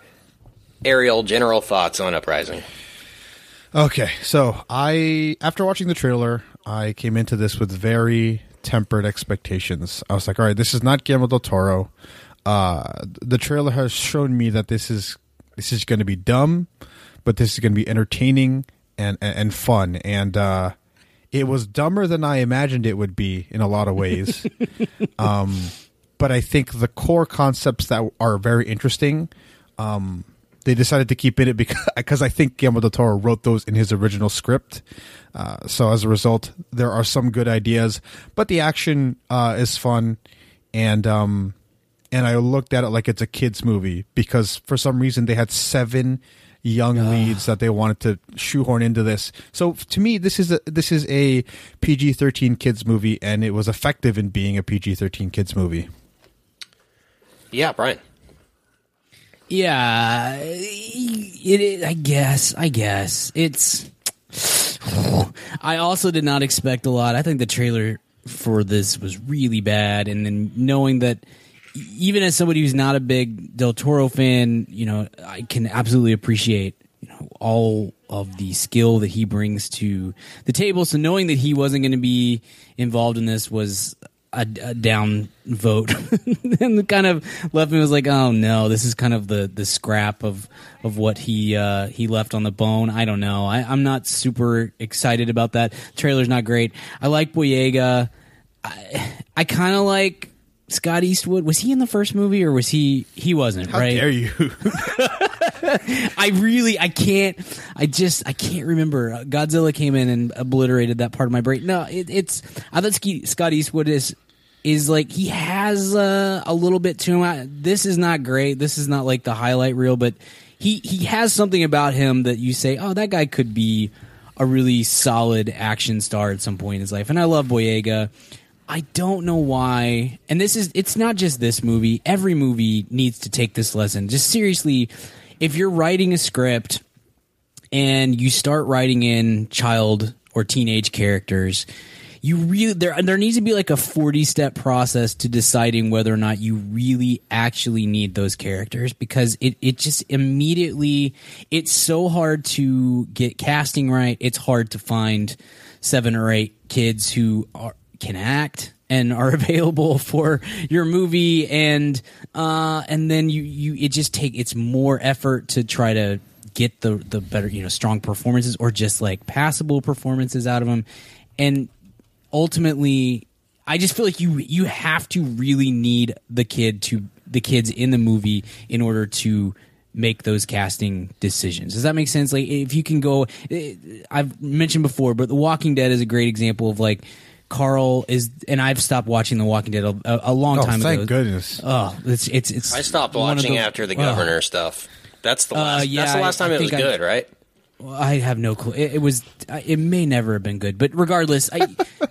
Ariel, general thoughts on Uprising? Okay, so after watching the trailer, I came into this with very tempered expectations. I was like, all right, this is not Guillermo del Toro. The trailer has shown me that this is going to be dumb, but this is going to be entertaining and fun. And It was dumber than I imagined it would be in a lot of ways. But I think the core concepts that are very interesting, they decided to keep in it because I think Guillermo del Toro wrote those in his original script. So as a result, there are some good ideas, but the action is fun. And I looked at it like it's a kid's movie because for some reason they had 7 young leads that they wanted to shoehorn into this. So to me, this is a PG-13 kids movie, and it was effective in being a PG-13 kids movie. Yeah, Brian. Yeah, it I guess it's. I also did not expect a lot. I think the trailer for this was really bad, and then knowing that, even as somebody who's not a big Del Toro fan, you know, I can absolutely appreciate, you know, all of the skill that he brings to the table. So knowing that he wasn't going to be involved in this was a down vote, and kind of left me was like, oh no, this is kind of the scrap of what he left on the bone. I don't know. I'm not super excited about that. Trailer's not great. I like Boyega. I kind of like Scott Eastwood. Was he in the first movie, or was he wasn't? How right? Dare you? I can't remember. Godzilla came in and obliterated that part of my brain. No, it's. I thought Scott Eastwood is like, he has a little bit to him. This is not great. This is not like the highlight reel, but he has something about him that you say, oh, that guy could be a really solid action star at some point in his life. And I love Boyega. I don't know why, and it's not just this movie. Every movie needs to take this lesson. Just seriously, if you're writing a script and you start writing in child or teenage characters, you really there needs to be like a 40-step process to deciding whether or not you really actually need those characters, because it just immediately, it's so hard to get casting right. It's hard to find 7 or 8 kids who can act and are available for your movie, and then it's more effort to try to get the better, you know, strong performances or just like passable performances out of them. And ultimately, I just feel like you have to really need the kids in the movie in order to make those casting decisions. Does that make sense? Like, if you can go, I've mentioned before, but The Walking Dead is a great example of like. Carl is, and I've stopped watching The Walking Dead a long time ago. Oh, thank goodness! Oh, it's. I stopped watching after the governor stuff. That's the last. Yeah, that's the last time it was good, right? Well, I have no clue. It was. It may never have been good, but regardless,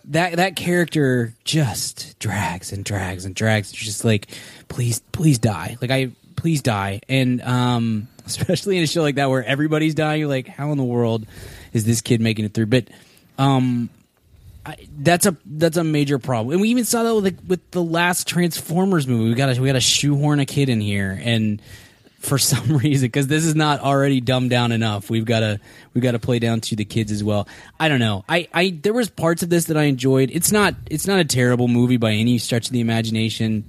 that character just drags and drags and drags. It's just like, please die. Like please die, and especially in a show like that where everybody's dying, you're like, how in the world is this kid making it through? But That's a major problem, and we even saw that with the last Transformers movie. We got to shoehorn a kid in here, and for some reason, because this is not already dumbed down enough, we've got to play down to the kids as well. I don't know. I there was parts of this that I enjoyed. It's not a terrible movie by any stretch of the imagination.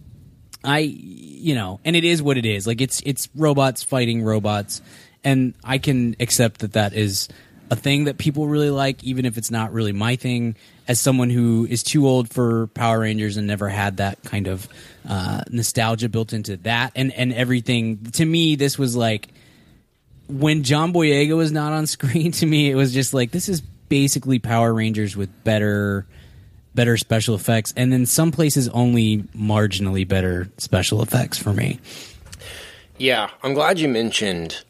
And it is what it is. Like it's robots fighting robots, and I can accept that is a thing that people really like, even if it's not really my thing, as someone who is too old for Power Rangers and never had that kind of nostalgia built into that and everything. To me, this was like, when John Boyega was not on screen, to me, it was just like, this is basically Power Rangers with better special effects, and in some places only marginally better special effects for me. Yeah, I'm glad you mentioned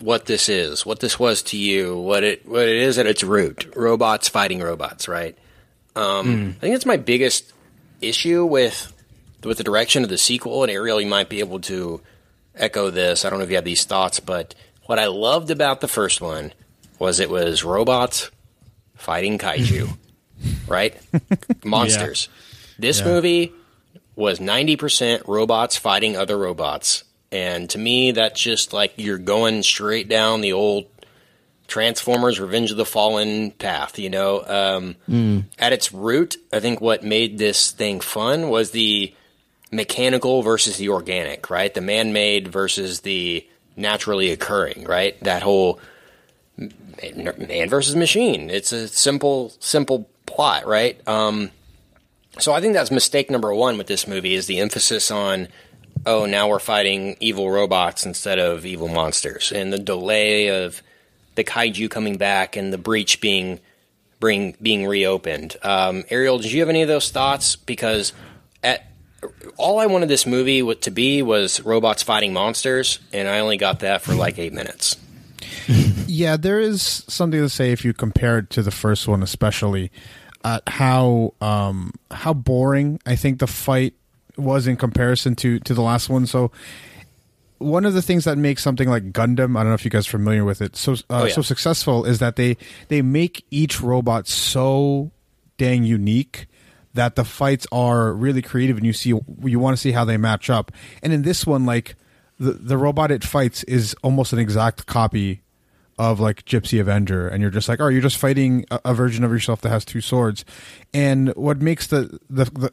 what this is, what this was to you, what it is at its root. Robots fighting robots, right? I think that's my biggest issue with the direction of the sequel. And Ariel, you might be able to echo this. I don't know if you had these thoughts, but what I loved about the first one was it was robots fighting kaiju, right? Monsters. Yeah. This movie was 90% robots fighting other robots. And to me, that's just like you're going straight down the old Transformers Revenge of the Fallen path, you know? At its root, I think what made this thing fun was the mechanical versus the organic, right? The man-made versus the naturally occurring, right? That whole man versus machine. It's a simple plot, right? So I think that's mistake number one with this movie is the emphasis on, oh, now we're fighting evil robots instead of evil monsters, and the delay of the kaiju coming back and the breach being reopened. Ariel, did you have any of those thoughts? Because all I wanted this movie to be was robots fighting monsters, and I only got that for like 8 minutes. Yeah, there is something to say if you compare it to the first one, especially how boring I think the fight was in comparison to the last one. So one of the things that makes something like Gundam, I don't know if you guys are familiar with it, so successful is that they make each robot so dang unique that the fights are really creative, and you want to see how they match up. And in this one, like the robot it fights is almost an exact copy of like Gypsy Avenger, and you're just like, oh, you're just fighting a version of yourself that has two swords. And what makes the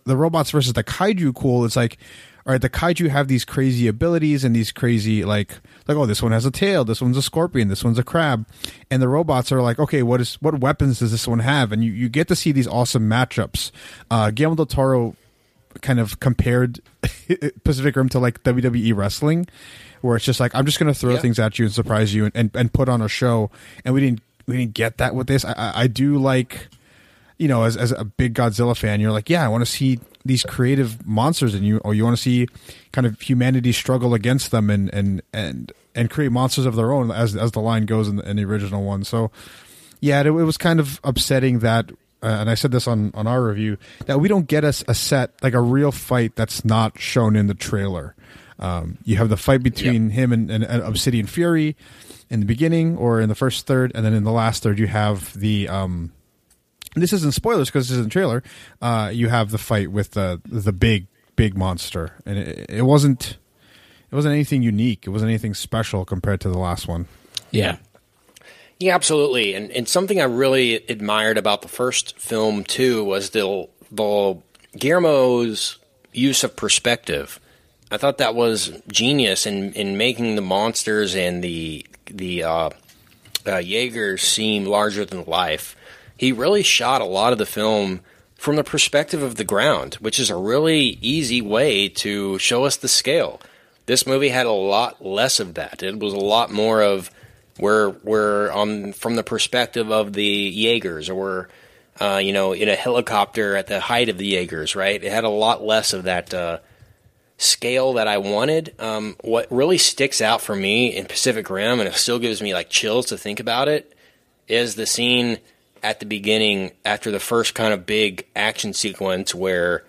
robots versus the kaiju cool is like, all right, the kaiju have these crazy abilities and these crazy like oh, this one has a tail, this one's a scorpion, this one's a crab, and the robots are like, okay, what weapons does this one have? And you get to see these awesome matchups. Guillermo del Toro kind of compared Pacific Rim to like WWE wrestling, where it's just like, I'm just going to throw things at you and surprise you and put on a show. And we didn't get that with this. I do like, you know, as a big Godzilla fan, you're like, yeah, I want to see these creative monsters in you, or you want to see kind of humanity struggle against them and create monsters of their own, as the line goes in the original one. So yeah, it was kind of upsetting that, and I said this on our review, that we don't get a set, like a real fight that's not shown in the trailer. You have the fight between him and Obsidian Fury in the beginning, or in the first third, and then in the last third you have the this isn't spoilers because this isn't trailer. You have the fight with the big monster, and it wasn't anything unique. It wasn't anything special compared to the last one. Yeah. Yeah, absolutely. And something I really admired about the first film too was the Guillermo's use of perspective. I thought that was genius in making the monsters and the Jaegers seem larger than life. He really shot a lot of the film from the perspective of the ground, which is a really easy way to show us the scale. This movie had a lot less of that. It was a lot more of we're on from the perspective of the Jaegers, or we're in a helicopter at the height of the Jaegers, right? It had a lot less of that scale that I wanted. What really sticks out for me in Pacific Rim, and it still gives me like chills to think about it, is the scene at the beginning after the first kind of big action sequence where,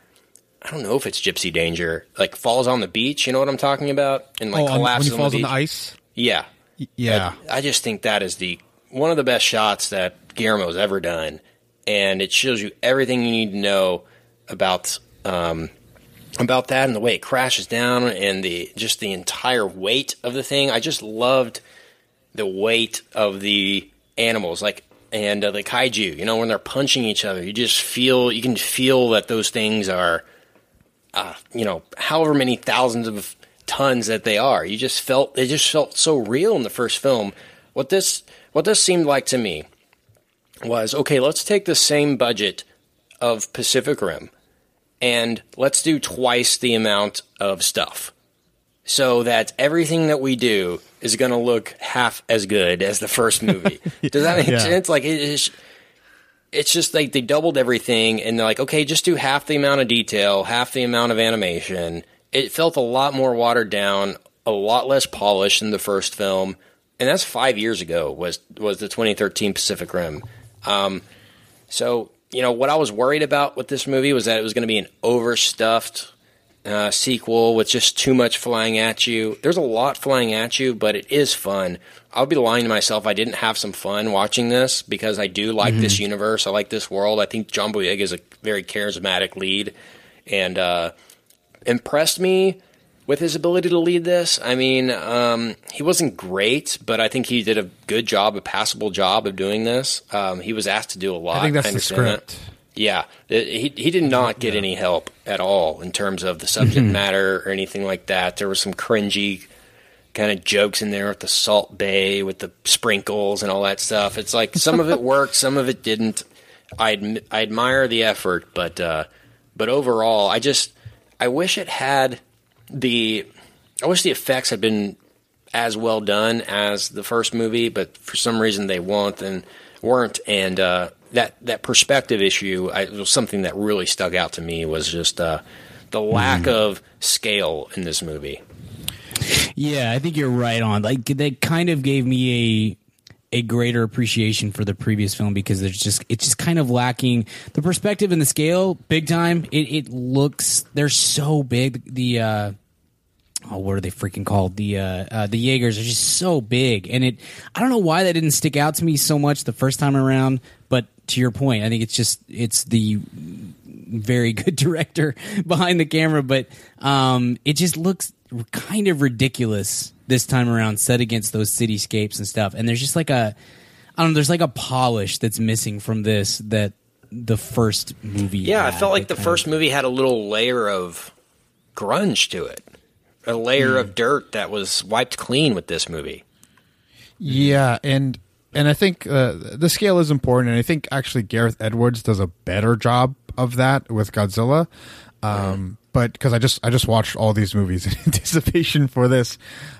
I don't know if it's Gypsy Danger, like falls on the beach, you know what I'm talking about? And like collapses when he falls on the ice? Yeah. Yeah. I just think that is one of the best shots that Guillermo's ever done. And it shows you everything you need to know about that, and the way it crashes down, and the entire weight of the thing. I just loved the weight of the animals, and the kaiju. You know, when they're punching each other, you can feel that those things are, however many thousands of tons that they are. It just felt so real in the first film. What this seemed like to me was, okay, let's take the same budget of Pacific Rim, and let's do twice the amount of stuff so that everything that we do is going to look half as good as the first movie. Does that make sense? Like, it's just like they doubled everything, and they're like, okay, just do half the amount of detail, half the amount of animation. It felt a lot more watered down, a lot less polished than the first film. And that's 5 years ago was the 2013 Pacific Rim. You know, what I was worried about with this movie was that it was going to be an overstuffed sequel with just too much flying at you. There's a lot flying at you, but it is fun. I'll be lying to myself I didn't have some fun watching this, because I do like this universe. I like this world. I think John Boyega is a very charismatic lead, and impressed me with his ability to lead this. I mean, he wasn't great, but I think he did a good job, a passable job of doing this. He was asked to do a lot. I think that's the script. Yeah. He did not get any help at all in terms of the subject matter or anything like that. There was some cringy kind of jokes in there with the salt bay, with the sprinkles and all that stuff. It's like some of it worked, some of it didn't. I admire the effort, but overall, I wish it had I wish the effects had been as well done as the first movie, but for some reason they weren't. And that perspective issue was something that really stuck out to me, was just the lack of scale in this movie. Yeah, I think you're right on. Like, that kind of gave me a greater appreciation for the previous film, because it's just kind of lacking the perspective and the scale big time. It looks, they're so big. The what are they freaking called? The Jaegers are just so big, and I don't know why that didn't stick out to me so much the first time around. But to your point, I think it's the very good director behind the camera, but it just looks kind of ridiculous this time around, set against those cityscapes and stuff. And there's just like there's like a polish that's missing from this that the first movie. Yeah, I felt like the first movie had a little layer of grunge to it. A layer of dirt that was wiped clean with this movie. Yeah, and I think the scale is important, and I think actually Gareth Edwards does a better job of that with Godzilla. But because I just watched all these movies in anticipation for this.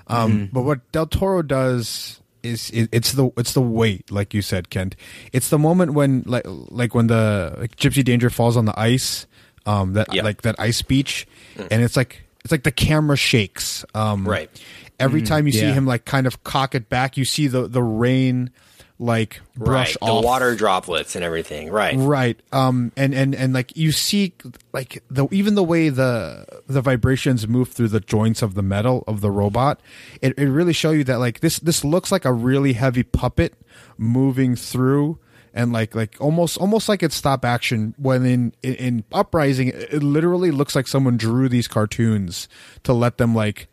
But what Del Toro does is it's the weight, like you said, Kent. It's the moment when when Gypsy Danger falls on the ice, that ice beach, and it's like. It's like the camera shakes. Right. Every time you see him, like, kind of cock it back, you see the rain, like, brush off. The water droplets and everything. Right. Right. And like, you see, like, even the way the vibrations move through the joints of the metal of the robot, it really show you that, like, this looks like a really heavy puppet moving through. And like almost like it's stop action, when in Uprising, it literally looks like someone drew these cartoons to let them, like,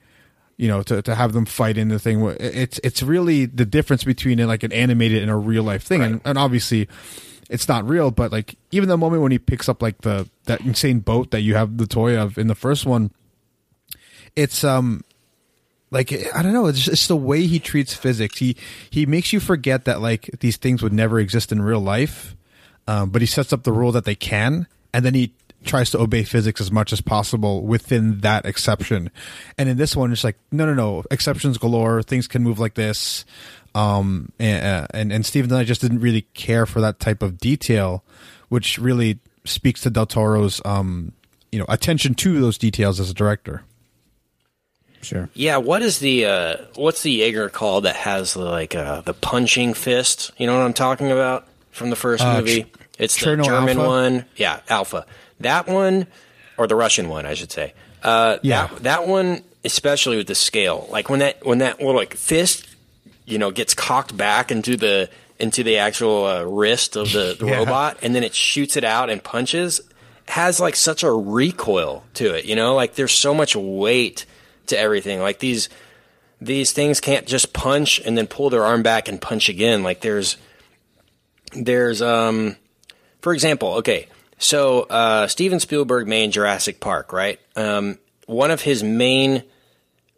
you know, to have them fight in the thing. It's really the difference between, like, an animated and a real life thing. Right. And obviously it's not real, but, like, even the moment when he picks up, like, that insane boat that you have the toy of in the first one, it's like, I don't know, it's the way he treats physics. He makes you forget that, like, these things would never exist in real life, but he sets up the rule that they can, and then he tries to obey physics as much as possible within that exception. And in this one, it's like, no, exceptions galore. Things can move like this. And Steven and I just didn't really care for that type of detail, which really speaks to Del Toro's attention to those details as a director. Sure. Yeah, what's the Jaeger called that has, like, the punching fist? You know what I'm talking about from the first movie? It's the German Alpha one. Yeah, Alpha. That one, or the Russian one, I should say. That one, especially with the scale. Like, when that fist, you know, gets cocked back into the actual wrist of the robot, and then it shoots it out and punches, has, like, such a recoil to it, you know? Like, there's so much weight to everything. Like, these things can't just punch and then pull their arm back and punch again. Like, there's for example, okay, so Steven Spielberg made Jurassic Park, right? One of his main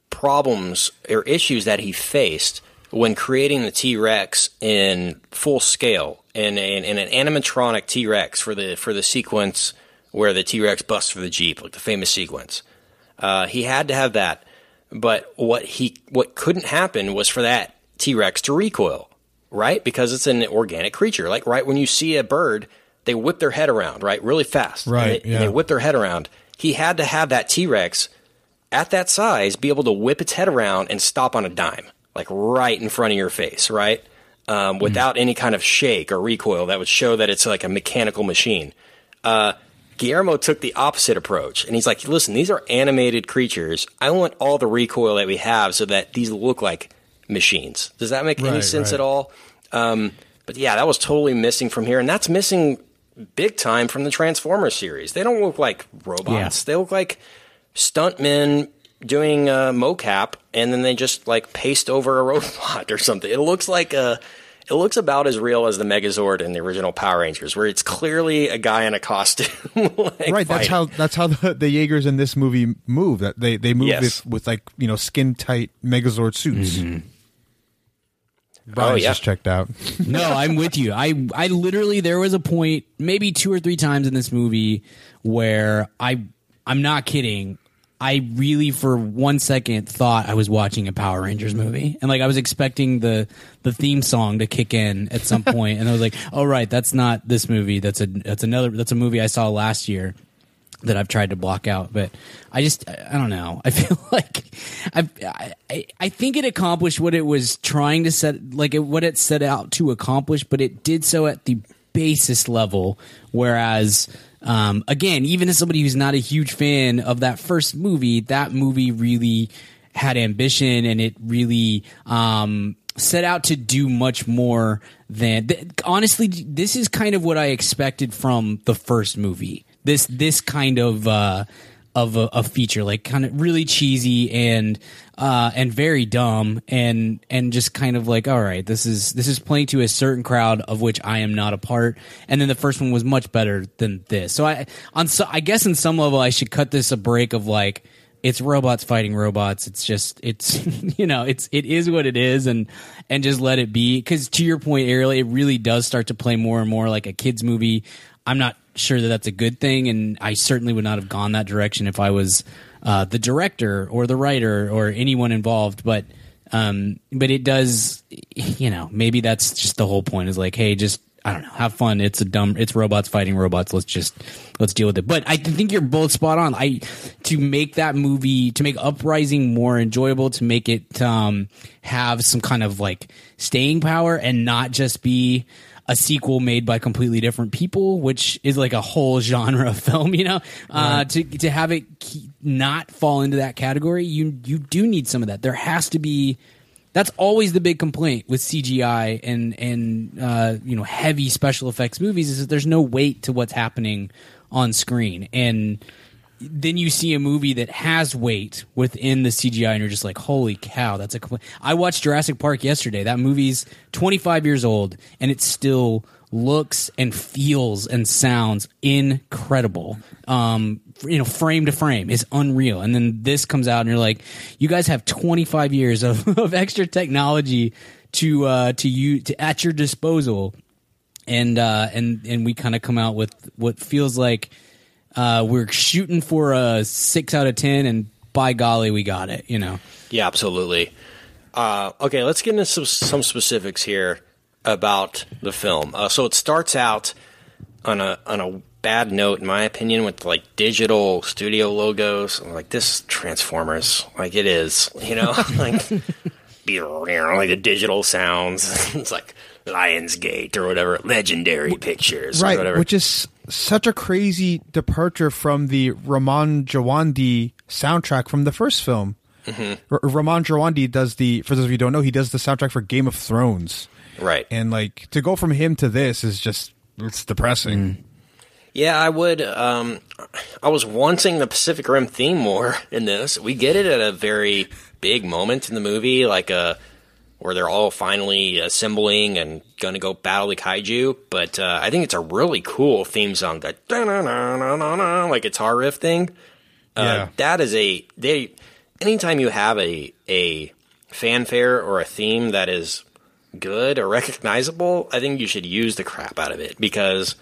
problems or issues that he faced when creating the T-Rex in full scale, in an animatronic T-Rex for the sequence where the T-Rex busts for the Jeep, like the famous sequence. He had to have that, but what couldn't happen was for that T-Rex to recoil, right? Because it's an organic creature. Like, right when you see a bird, they whip their head around, right, really fast. Right, and they whip their head around. He had to have that T-Rex at that size be able to whip its head around and stop on a dime, like, right in front of your face, right, without any kind of shake or recoil that would show that it's, like, a mechanical machine. Guillermo took the opposite approach, and he's like, listen, these are animated creatures. I want all the recoil that we have so that these look like machines. Does that make any sense at all? But yeah, that was totally missing from here, and that's missing big time from the Transformers series. They don't look like robots. Yeah. They look like stuntmen doing mocap, and then they just, like, paste over a robot or something. It looks like a It looks about as real as the Megazord in the original Power Rangers, where it's clearly a guy in a costume. Right. Fighting. That's how the Jaegers in this movie move. That they move with like, you know, skin tight Megazord suits. Mm-hmm. Brian's just checked out. No, I'm with you. I literally, there was a point maybe 2 or 3 times in this movie where I'm not kidding. I really for 1 second thought I was watching a Power Rangers movie. And like I was expecting the theme song to kick in at some point, and I was like, "Oh right, that's not this movie. That's a movie I saw last year that I've tried to block out." But I don't know. I feel like I think it accomplished what it was trying to set, like what it set out to accomplish, but it did so at the basis level, whereas again, even as somebody who's not a huge fan of that first movie, that movie really had ambition, and it really set out to do much more than honestly, this is kind of what I expected from the first movie. This kind of a feature, like kind of really cheesy and very dumb and just kind of like, all right, this is playing to a certain crowd of which I am not a part. And then the first one was much better than this. So I guess on some level I should cut this a break of like, it's robots fighting robots. It's just, it's, you know, it is what it is, and just let it be. 'Cause to your point, Ariel, it really does start to play more and more like a kid's movie. I'm not sure that that's a good thing, and I certainly would not have gone that direction if I was the director or the writer or anyone involved, but it does, you know, maybe that's just the whole point, is like, hey, just, I don't know, have fun. It's robots fighting robots. Let's deal with it. But I think you're both spot on. To make that movie, to make Uprising more enjoyable, to make it have some kind of like staying power and not just be a sequel made by completely different people, which is like a whole genre of film, you know, to have it not fall into that category, you do need some of that. There has to be. That's always the big complaint with CGI and you know, heavy special effects movies, is that there's no weight to what's happening on screen. And then you see a movie that has weight within the CGI, and you're just like, holy cow, that's a complete... I watched Jurassic Park yesterday. That movie's 25 years old, and it still looks and feels and sounds incredible. You know, frame to frame is unreal. And then this comes out, and you're like, you guys have 25 years of extra technology to at your disposal, and we kind of come out with what feels like... we're shooting for a 6 out of 10, and by golly, we got it, you know? Yeah, absolutely. Okay, let's get into some specifics here about the film. So it starts out on a bad note, in my opinion, with like digital studio logos. I'm like, this Transformers, like it is, you know? Like, like the digital sounds. It's like Lionsgate or whatever, Legendary Pictures, right, or whatever. Which is... such a crazy departure from the Raman Djawadi soundtrack from the first film. Mm-hmm. Raman Djawadi does for those of you who don't know, he does the soundtrack for Game of Thrones. Right. And like to go from him to this is just, it's depressing. Mm. Yeah, I would. I was wanting the Pacific Rim theme more in this. We get it at a very big moment in the movie, like where they're all finally assembling and going to go battle the kaiju. But I think it's a really cool theme song, that like guitar riff thing. Yeah. That is anytime you have a fanfare or a theme that is good or recognizable, I think you should use the crap out of it, because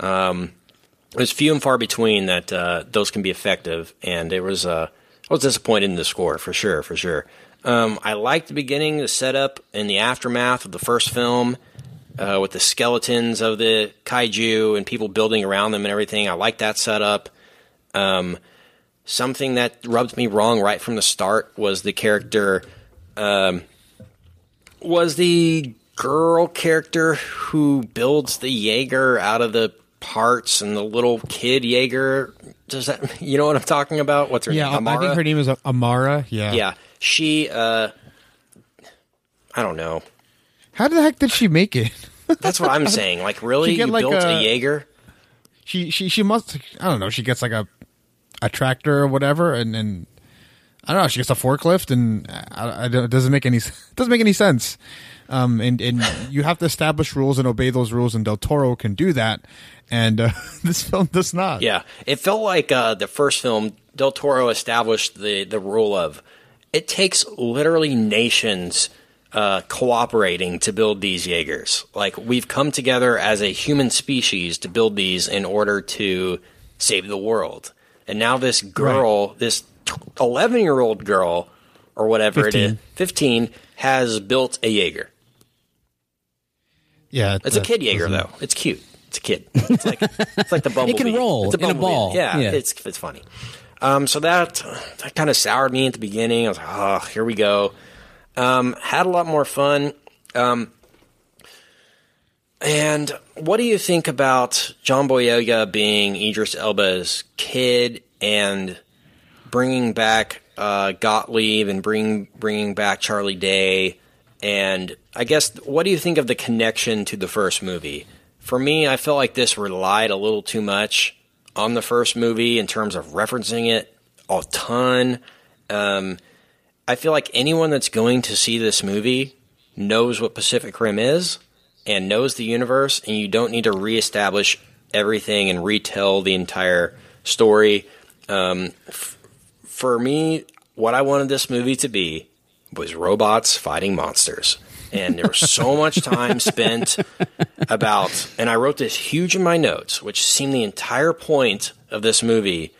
there's few and far between that those can be effective. And it was I was disappointed in the score for sure. I liked the beginning, the setup, and the aftermath of the first film with the skeletons of the kaiju and people building around them and everything. I liked that setup. Something that rubbed me wrong right from the start was the character, was the girl character who builds the Jaeger out of the parts, and the little kid Jaeger. Does that, you know what I'm talking about? What's her name? Amara? I think her name is Amara. Yeah. Yeah. She, I don't know. How the heck did she make it? That's what I'm saying. Like, really? You like built a Jaeger? She must, I don't know, she gets like a tractor or whatever, and I don't know, she gets a forklift, and it doesn't make any sense. And you have to establish rules and obey those rules, and Del Toro can do that. And this film does not. Yeah. It felt like the first film, Del Toro established the rule of it takes literally nations cooperating to build these Jaegers. Like, we've come together as a human species to build these in order to save the world. And now this girl, right, this 11-year-old girl or whatever 15. It is, 15, has built a Jaeger. Yeah. It's a kid Jaeger, though. It's cute. It's a kid. It's like, it's like the bumblebee. It can roll. It's a bumblebee in a ball. Yeah, yeah. It's funny. So that kind of soured me at the beginning. I was like, oh, here we go. Had a lot more fun. And what do you think about John Boyega being Idris Elba's kid and bringing back Gottlieb and bringing back Charlie Day? And I guess, what do you think of the connection to the first movie? For me, I felt like this relied a little too much on the first movie in terms of referencing it a ton. I feel like anyone that's going to see this movie knows what Pacific Rim is and knows the universe, and you don't need to reestablish everything and retell the entire story. For me, what I wanted this movie to be was robots fighting monsters. And there was so much time spent about, and I wrote this huge in my notes, which seemed the entire point of this movie,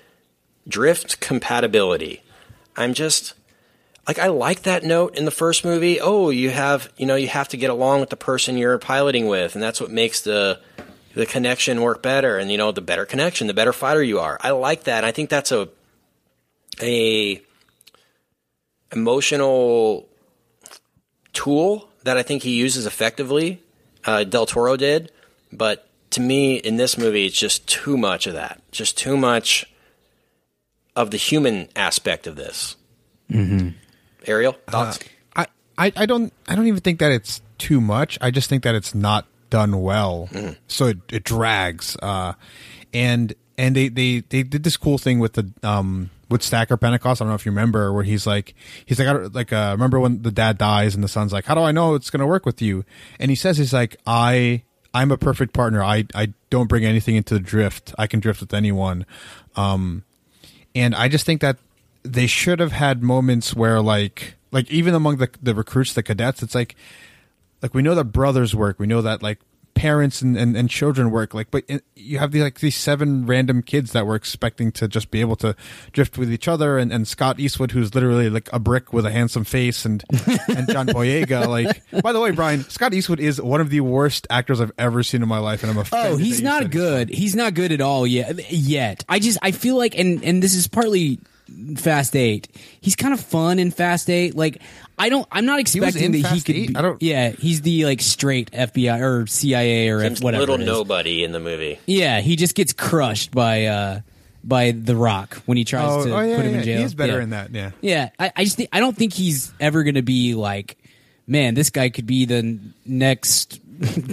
drift compatibility. I'm just... Like, I like that note in the first movie. Oh, you have to get along with the person you're piloting with, and that's what makes the connection work better. And, you know, the better connection, the better fighter you are. I like that. And I think that's a emotional tool that I think he uses effectively. Del Toro did, but to me in this movie, it's just too much of that. Just too much of the human aspect of this. Mm-hmm. Ariel, thoughts? I don't even think that it's too much. I just think that it's not done well, so it drags. And they did this cool thing with the with Stacker Pentecost. I don't know if you remember, where he's like remember when the dad dies and the son's like, how do I know it's gonna work with you? And he says, he's like, I'm a perfect partner. I don't bring anything into the drift. I can drift with anyone. And I just think that they should have had moments where, like even among the recruits, the cadets, it's like we know that brothers work, we know that like parents and children work, like, but you have these 7 random kids that we're expecting to just be able to drift with each other, and Scott Eastwood, who's literally like a brick with a handsome face, and John Boyega. Like, by the way, Brian, Scott Eastwood is one of the worst actors I've ever seen in my life, and I'm offended. Oh, he's not good. He's not good at all yet. I feel like, and this is partly Fast 8. He's kind of fun in Fast 8. Like, I'm not expecting that he could be, yeah, he's the like straight FBI or CIA or whatever. Little nobody in the movie. Yeah, he just gets crushed by The Rock when he tries to put him in jail. He's better in that, yeah. Yeah, I just I don't think he's ever going to be like, man, this guy could be the next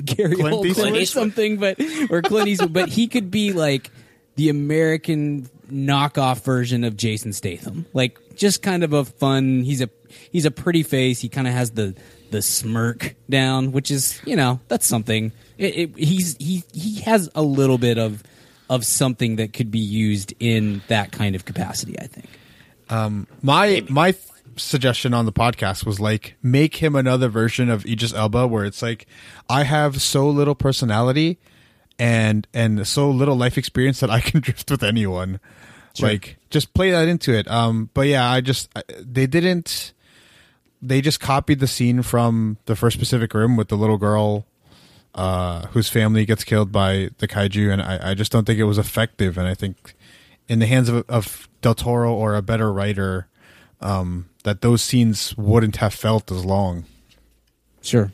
Gary Oldman or something, or Clint Eastwood, but he could be like the American knockoff version of Jason Statham, like just kind of a fun. He's a pretty face. He kind of has the smirk down, which is, you know, that's something. He has a little bit of something that could be used in that kind of capacity, I think. My suggestion on the podcast was like, make him another version of Idris Elba, where it's like, I have so little personality and so little life experience that I can drift with anyone. Sure. Like, just play that into it. But yeah, they just copied the scene from the first Pacific Rim with the little girl whose family gets killed by the kaiju, and I just don't think it was effective. And I think in the hands of Del Toro or a better writer, that those scenes wouldn't have felt as long. Sure.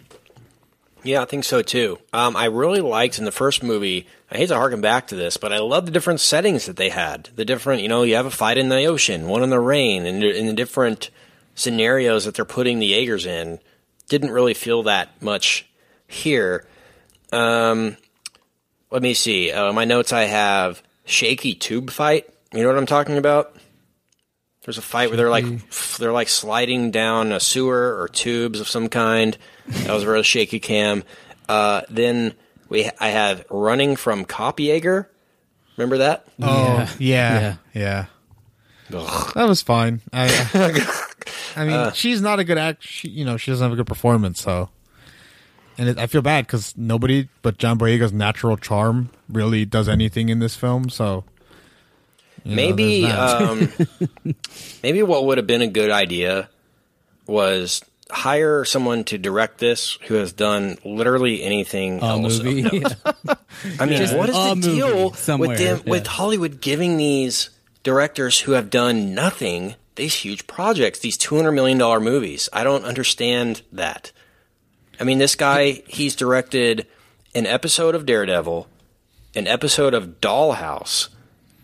Yeah, I think so too. I really liked in the first movie, I hate to harken back to this, but I love the different settings that they had. The different, you know, you have a fight in the ocean, one in the rain, and in the different scenarios that they're putting the Jaegers in. Didn't really feel that much here. Let me see. My notes I have shaky tube fight. You know what I'm talking about? There's a fight where they're like sliding down a sewer or tubes of some kind. That was a real shaky cam. Then I have running from Kopjaeger. Remember that? Oh yeah, yeah. That was fine. I mean, she's not a good actor. You know, she doesn't have a good performance. So, and I feel bad because nobody but John Boyega's natural charm really does anything in this film. So. You know, maybe maybe what would have been a good idea was hire someone to direct this who has done literally anything else. Movie? No. Yeah. I mean, what is the deal with Hollywood giving these directors who have done nothing these huge projects, these $200 million movies? I don't understand that. I mean, this guy, he's directed an episode of Daredevil, an episode of Dollhouse,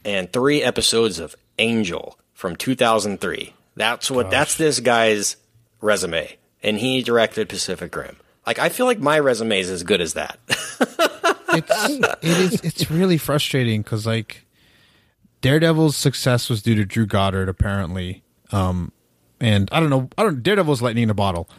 and 3 episodes of Angel from 2003. That's this guy's resume, and he directed Pacific Rim. Like, I feel like my resume is as good as that. It's really frustrating because, like, Daredevil's success was due to Drew Goddard, apparently, and I don't know. Daredevil's lightning in a bottle,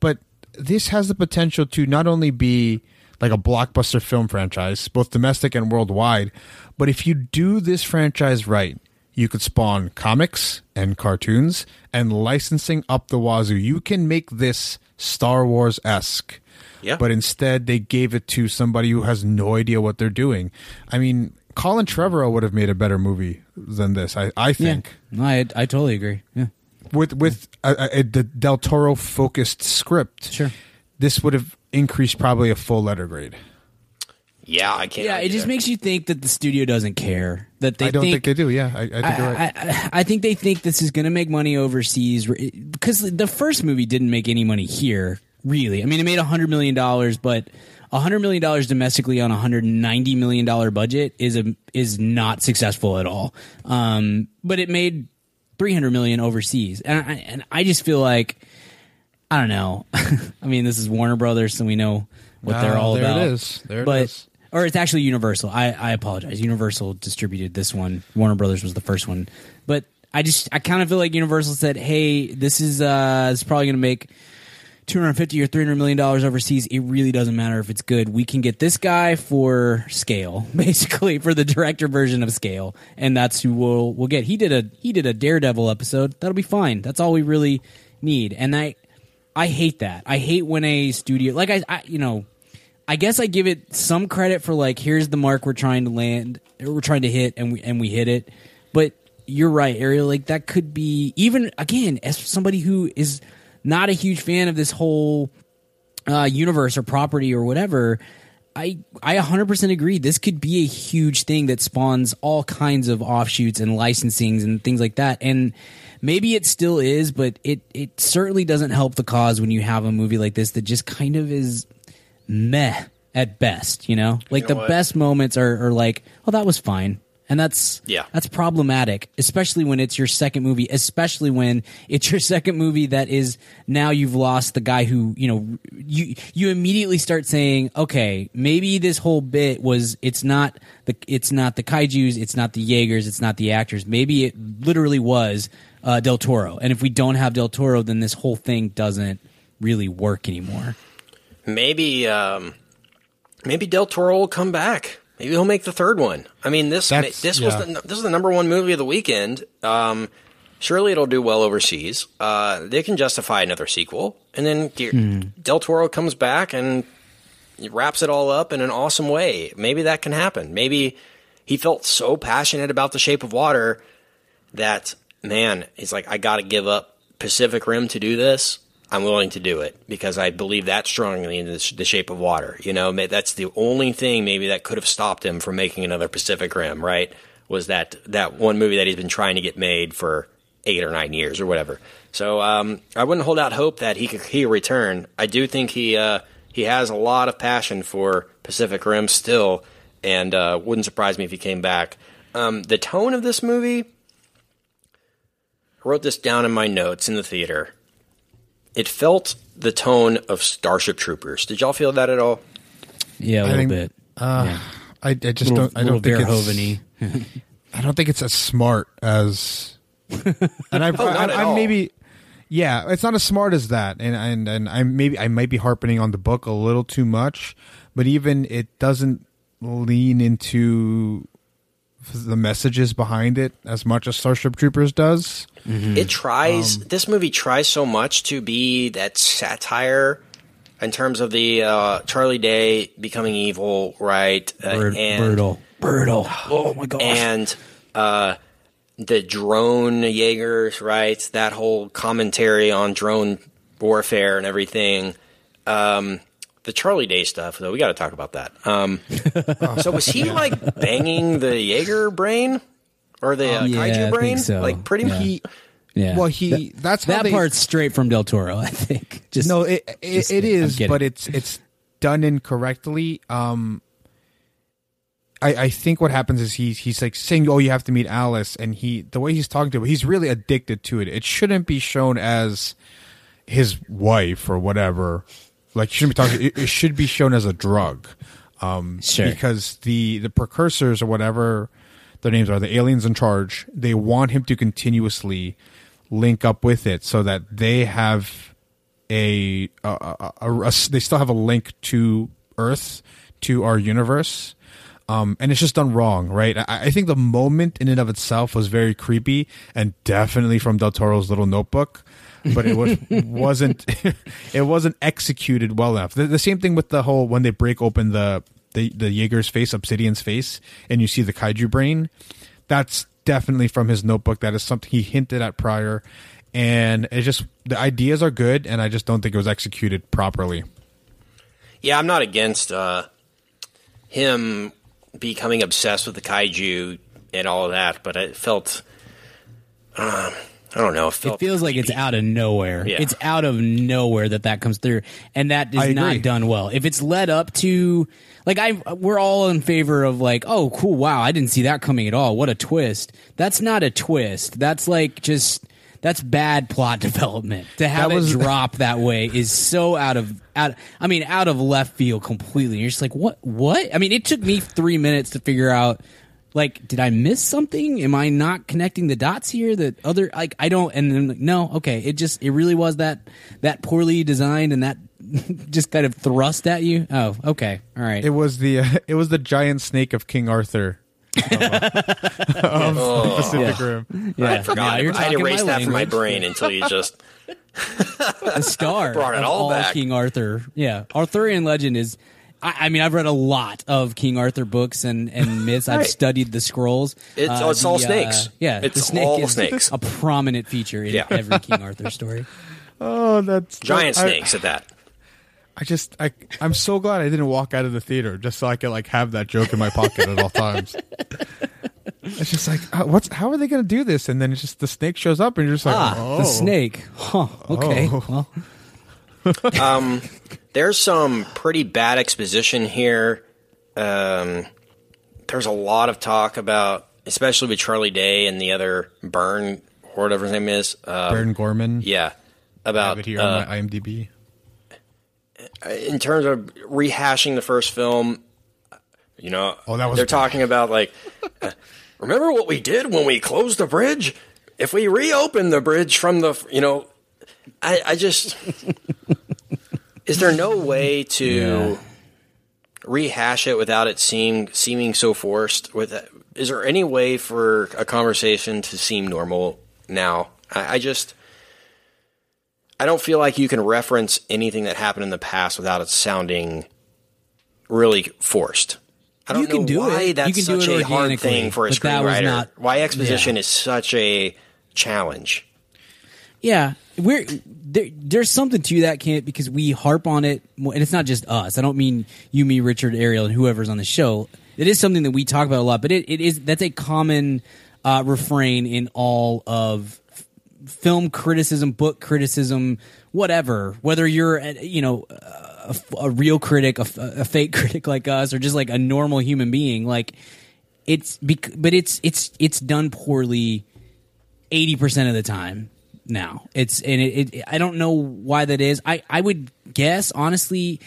but this has the potential to not only be like a blockbuster film franchise, both domestic and worldwide. But if you do this franchise right, you could spawn comics and cartoons and licensing up the wazoo. You can make this Star Wars-esque. Yeah. But instead, they gave it to somebody who has no idea what they're doing. I mean, Colin Trevorrow would have made a better movie than this, I think. Yeah. No, I totally agree. Yeah. With the Del Toro-focused script, sure, this would have increased probably a full letter grade. Yeah, I can't. Yeah, it just makes you think that the studio doesn't care. That they I don't think they do. Yeah, I think you're right. I think they think this is going to make money overseas because the first movie didn't make any money here, really. I mean, it made $100 million, but $100 million domestically on a $190 million budget is not successful at all. But it made $300 million overseas. And I just feel like, I don't know. I mean, this is Warner Brothers, and we know what they're all about. There it is. Or it's actually Universal. I apologize. Universal distributed this one. Warner Brothers was the first one. But I kind of feel like Universal said, hey, this is probably going to make $250 or $300 million overseas. It really doesn't matter if it's good. We can get this guy for Scale, basically, for the director version of Scale. And that's who we'll get. He did a Daredevil episode. That'll be fine. That's all we really need. And I hate that. I hate when a studio, like I guess I give it some credit for, like, here's the mark we're trying to land, we're trying to hit, and we hit it. But you're right, Ariel. Like, that could be, even again, as somebody who is not a huge fan of this whole universe or property or whatever, I 100% agree. This could be a huge thing that spawns all kinds of offshoots and licensings and things like that. And maybe it still is, but it certainly doesn't help the cause when you have a movie like this that just kind of is meh at best, you know? Like, you know, the best moments are like, oh, that was fine. And that's problematic, especially when it's your second movie, especially when it's your second movie that is, now you've lost the guy who, you know, you immediately start saying, okay, maybe this whole bit was, it's not the kaijus, it's not the Jaegers, it's not the actors. Maybe it literally was Del Toro. And if we don't have Del Toro, then this whole thing doesn't really work anymore. Maybe Del Toro will come back. Maybe he'll make the third one. I mean, this was the number one movie of the weekend. Surely it'll do well overseas. They can justify another sequel, and then Del Toro comes back and wraps it all up in an awesome way. Maybe that can happen. Maybe he felt so passionate about The Shape of Water that, man, he's like, I got to give up Pacific Rim to do this. I'm willing to do it because I believe that strongly in The Shape of Water. You know, that's the only thing maybe that could have stopped him from making another Pacific Rim, right? Was that one movie that he's been trying to get made for 8 or 9 years or whatever. So I wouldn't hold out hope that he'll return. I do think he has a lot of passion for Pacific Rim still, and wouldn't surprise me if he came back. The tone of this movie, I wrote this down in my notes in the theater. It felt the tone of Starship Troopers. Did y'all feel that at all? Yeah, a little bit. Yeah. I just don't think it's. I don't think it's as smart as And I'm maybe, yeah, it's not as smart as that. And I might be harping on the book a little too much, but even it doesn't lean into the messages behind it as much as Starship Troopers does. Mm-hmm. It tries, this movie tries so much to be that satire in terms of the Charlie Day becoming evil, right? Brutal. Oh my gosh. And the drone Jaegers, right? That whole commentary on drone warfare and everything. The Charlie Day stuff, though, we got to talk about that. So was he like banging the Jaeger brain or the kaiju brain? I think so. Like pretty much. Yeah. Well, that's how that part's straight from Del Toro, I think. It is, but it's done incorrectly. I think what happens is he's like saying, "Oh, you have to meet Alice," and the way he's talking to her, he's really addicted to it. It shouldn't be shown as his wife or whatever. Like, shouldn't be talking. It should be shown as a drug, sure. Because the precursors or whatever their names are, the aliens in charge, they want him to continuously link up with it so that they have they still have a link to Earth, to our universe. And it's just done wrong, right? I think the moment in and of itself was very creepy and definitely from Del Toro's little notebook, but it wasn't executed well enough. The same thing with the whole when they break open the Jaeger's face, Obsidian's face, and you see the kaiju brain. That's definitely from his notebook. That is something he hinted at prior, and it just the ideas are good, and I just don't think it was executed properly. Yeah, I'm not against him becoming obsessed with the kaiju and all of that, but it felt I don't know. It feels like it's out of nowhere. Yeah. It's out of nowhere that comes through, and that is not done well. If it's led up to, like, we're all in favor of like, oh, cool, wow, I didn't see that coming at all. What a twist! That's not a twist. That's like that's bad plot development. To have it drop that way is so out of left field completely. You're just like, what? I mean, it took me 3 minutes to figure out. Like, did I miss something? Am I not connecting the dots here? That other, like, I don't. And then, like, no, okay. It really was that poorly designed and that just kind of thrust at you. Oh, okay, all right. It was the giant snake of King Arthur of Pacific Rim. Yeah, I forgot. Yeah, I erased that from my brain until you just the star brought it all back. King Arthur. Yeah, Arthurian legend is. I mean, I've read a lot of King Arthur books and myths. Right. I've studied the scrolls. It's all snakes. Yeah, it's the snake all is snakes. A prominent feature in every King Arthur story. Oh, that's giant snakes at that. I'm so glad I didn't walk out of the theater just so I could like have that joke in my pocket at all times. It's just like, how are they going to do this? And then it's just the snake shows up, and you're just like, the snake. Huh. Okay. Oh. Well. There's some pretty bad exposition here. There's a lot of talk about, especially with Charlie Day and the other Byrne, or whatever his name is. Byrne Gorman. Yeah. About, I have it here on my IMDb. In terms of rehashing the first film, you know, they're talking about, like, remember what we did when we closed the bridge? If we reopen the bridge from the, you know, I just... Is there no way to rehash it without it seeming so forced? Is there any way for a conversation to seem normal now? I don't feel like you can reference anything that happened in the past without it sounding really forced. I don't know why that's such a hard thing for a screenwriter. Why exposition is such a challenge. Yeah. There's something to that, Kent, because we harp on it, and it's not just us. I don't mean you, me, Richard, Ariel, and whoever's on the show. It is something that we talk about a lot, but that's a common refrain in all of film criticism, book criticism, whatever. Whether you're, you know, a real critic, a fake critic like us, or just like a normal human being, like it's done poorly 80% of the time. Now I don't know why that is. I would guess honestly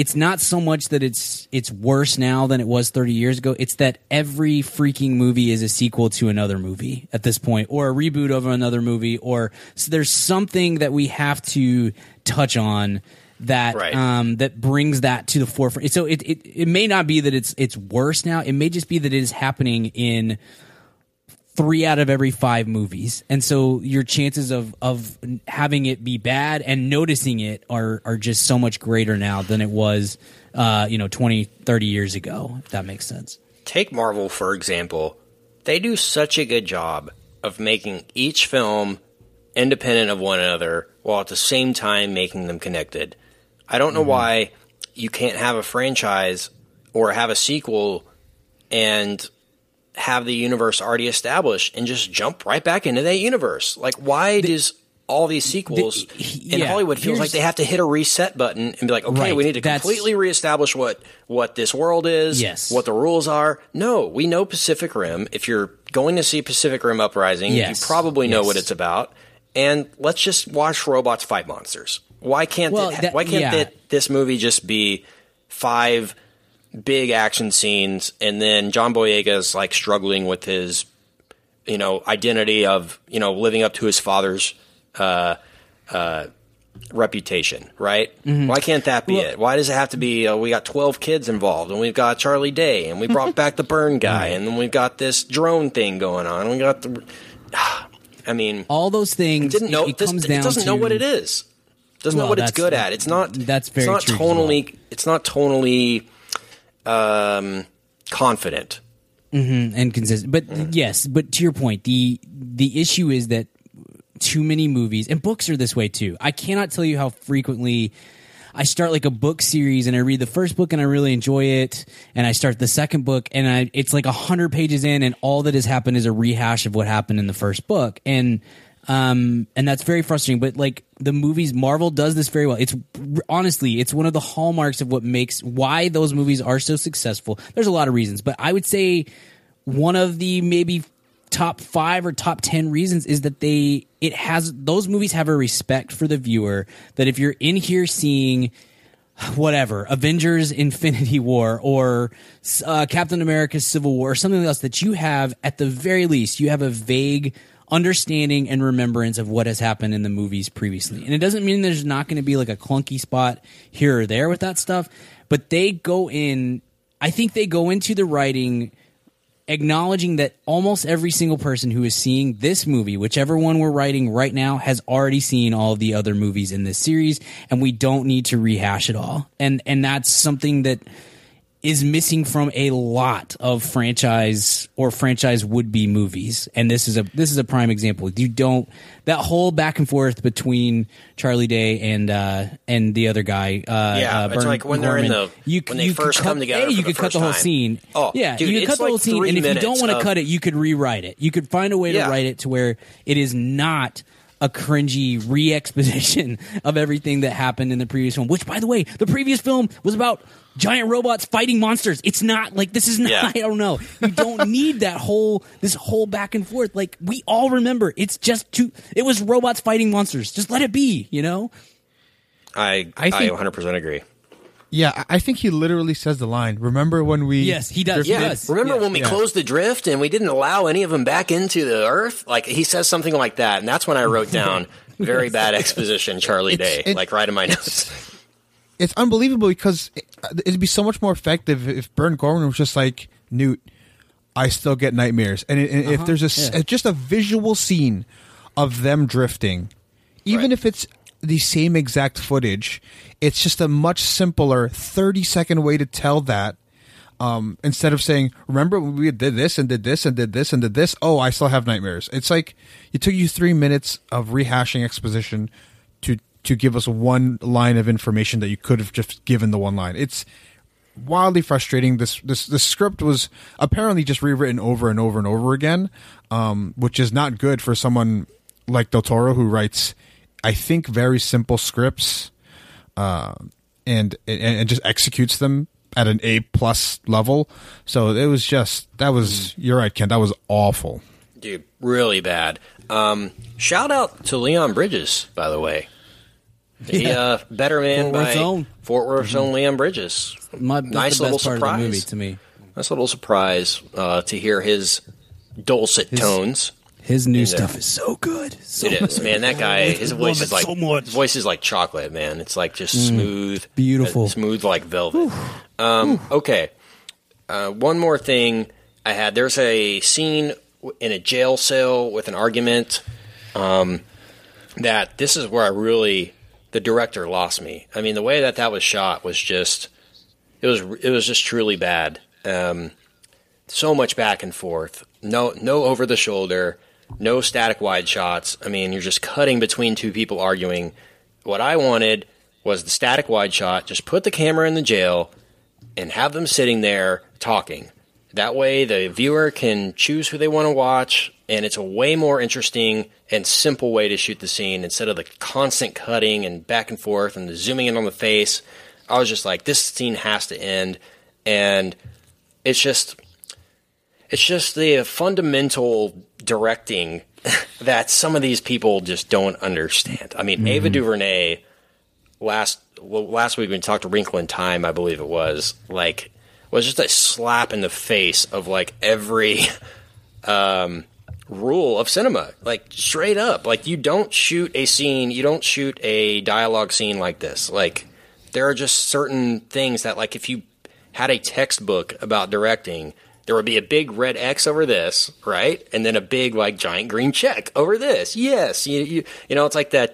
it's not so much that it's worse now than it was 30 years ago. It's that every freaking movie is a sequel to another movie at this point, or a reboot of another movie, or so there's something that we have to touch on that right. That brings that to the forefront. So it may not be that it's worse now. It may just be that it is happening in 3 out of every 5 movies, and so your chances of having it be bad and noticing it are just so much greater now than it was 20-30 years ago, if that makes sense. Take Marvel for example. They do such a good job of making each film independent of one another while at the same time making them connected. I don't know why you can't have a franchise or have a sequel and have the universe already established and just jump right back into that universe. Like, why does all these sequels in Hollywood feels like they have to hit a reset button and be like, okay, we need to completely reestablish what this world is, what the rules are. No, we know Pacific Rim. If you're going to see Pacific Rim Uprising, you probably know what it's about. And let's just watch robots fight monsters. Why can't this movie just be 5 big action scenes, and then John Boyega's like struggling with his, identity of living up to his father's reputation, right? Mm-hmm. Why can't that be it? Why does it have to be? We got 12 kids involved, and we've got Charlie Day, and we brought back the burn guy, and then we've got this drone thing going on. And we got the, all those things. It doesn't know what it is. Doesn't know what it's good at. It's not. That's very. It's not tonally. Well. It's not tonally. Confident and consistent, but yes. But to your point, the issue is that too many movies and books are this way too. I cannot tell you how frequently I start like a book series and I read the first book and I really enjoy it, and I start the second book and it's like 100 pages in, and all that has happened is a rehash of what happened in the first book, and that's very frustrating. But like the movies, Marvel does this very well. It's honestly, it's one of the hallmarks of what makes why those movies are so successful. There's a lot of reasons, but I would say one of the maybe top 5 or top 10 reasons is that those movies have a respect for the viewer that if you're in here seeing whatever, Avengers Infinity War or Captain America's Civil War or something else, that you have at the very least, you have a vague understanding and remembrance of what has happened in the movies previously. And it doesn't mean there's not going to be like a clunky spot here or there with that stuff, but I think they go into the writing acknowledging that almost every single person who is seeing this movie, whichever one we're writing right now, has already seen all of the other movies in this series, and we don't need to rehash it all. And that's something that is missing from a lot of franchise would-be movies, and this is a prime example. You don't that whole back and forth between Charlie Day and the other guy. It's like when Norman, they're in the when they first come together. You could cut the whole scene. Oh, yeah, dude, you could cut the whole scene, and if you don't want to cut it, you could rewrite it. You could find a way to write it to where it is not a cringy re-exposition of everything that happened in the previous film, which, by the way, the previous film was about giant robots fighting monsters. It's not like this is not, I don't know. You don't need that whole back and forth. Like we all remember, it was robots fighting monsters. Just let it be, I 100% agree. Yeah, I think he literally says the line. Remember when we... Yes, he does. Yes. Remember when we closed the drift and we didn't allow any of them back into the earth? Like, he says something like that, and that's when I wrote down, very bad exposition, Charlie Day, right in my notes. It's unbelievable because it'd be so much more effective if Bern Gorman was just like, Newt, I still get nightmares. And if there's just a visual scene of them drifting, even if it's the same exact footage, it's just a much simpler 30-second way to tell that, instead of saying, remember we did this and did this and did this and did this, oh, I still have nightmares. It's like it took you 3 minutes of rehashing exposition to give us one line of information that you could have just given the one line. It's wildly frustrating. This script was apparently just rewritten over and over and over again, which is not good for someone like Del Toro, who writes, I think, very simple scripts, and just executes them at an A+ level. So it was you're right, Ken. That was awful, dude. Really bad. Shout out to Leon Bridges, by the way. The Better Man by Fort Worth's own Leon Bridges. Nice little surprise movie to me. Nice little surprise to hear his dulcet tones. His new stuff is so good. It is, man. That guy, his voice is like chocolate, man. It's like just smooth, beautiful, smooth like velvet. Oof. Okay, one more thing I had. There's a scene in a jail cell with an argument. That this is where I really the director lost me. I mean, the way that that was shot was just it was just truly bad. So much back and forth. No over the shoulder. No static wide shots. I mean, you're just cutting between two people arguing. What I wanted was the static wide shot. Just put the camera in the jail and have them sitting there talking. That way the viewer can choose who they want to watch, and it's a way more interesting and simple way to shoot the scene instead of the constant cutting and back and forth and the zooming in on the face. I was just like, this scene has to end, and it's just the fundamental directing that some of these people just don't understand. I mean, Ava DuVernay last week when we talked to Wrinkle in Time, I believe it was, like, was just a slap in the face of like every rule of cinema, like straight up. Like, you don't shoot a scene, you don't shoot a dialogue scene like this. Like, there are just certain things that, like, if you had a textbook about directing, there would be a big red X over this, right? And then a big, like, giant green check over this. Yes, you know, it's like that.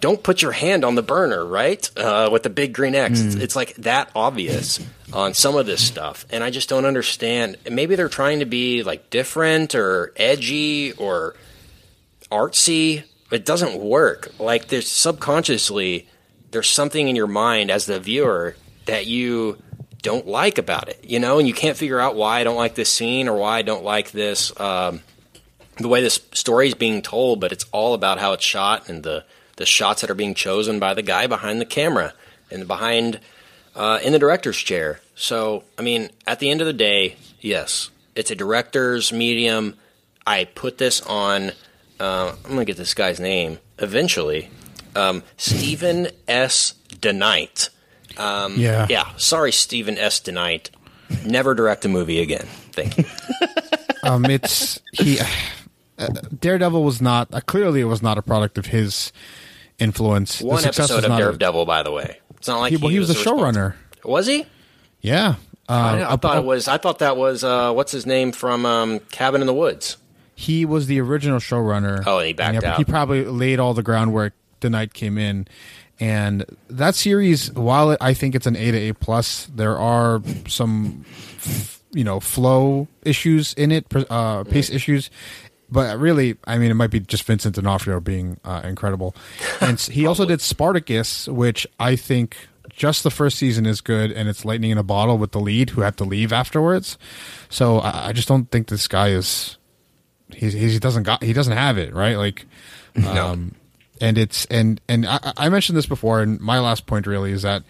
Don't put your hand on the burner, right? With the big green X. It's like that obvious on some of this stuff. And I just don't understand. Maybe they're trying to be like different or edgy or artsy. It doesn't work. Like, there's subconsciously, there's something in your mind as the viewer that you don't like about it, you know? And you can't figure out why I don't like this scene or why I don't like this, the way this story is being told, but it's all about how it's shot and the shots that are being chosen by the guy behind the camera and behind in the director's chair. So, I mean, at the end of the day, yes, it's a director's medium. I put this on, I'm going to get this guy's name eventually, Stephen S. DeKnight. Sorry, Stephen S. DeKnight. Never direct a movie again. Thank you. Daredevil was not, clearly it was not a product of his influence. One episode of Daredevil, by the way. It's not like he was a showrunner. Was he? Yeah. I thought that was what's his name from Cabin in the Woods. He was the original showrunner. Oh, and he backed out. He probably laid all the groundwork the night came in. And that series, while I think it's an A to A plus, there are some, flow issues in it, pace issues. But really, I mean, it might be just Vincent D'Onofrio being incredible. And he also did Spartacus, which I think just the first season is good, and it's lightning in a bottle with the lead who had to leave afterwards. So I just don't think this guy is he doesn't have it, right? Like, no. And it's and I mentioned this before, and my last point really is that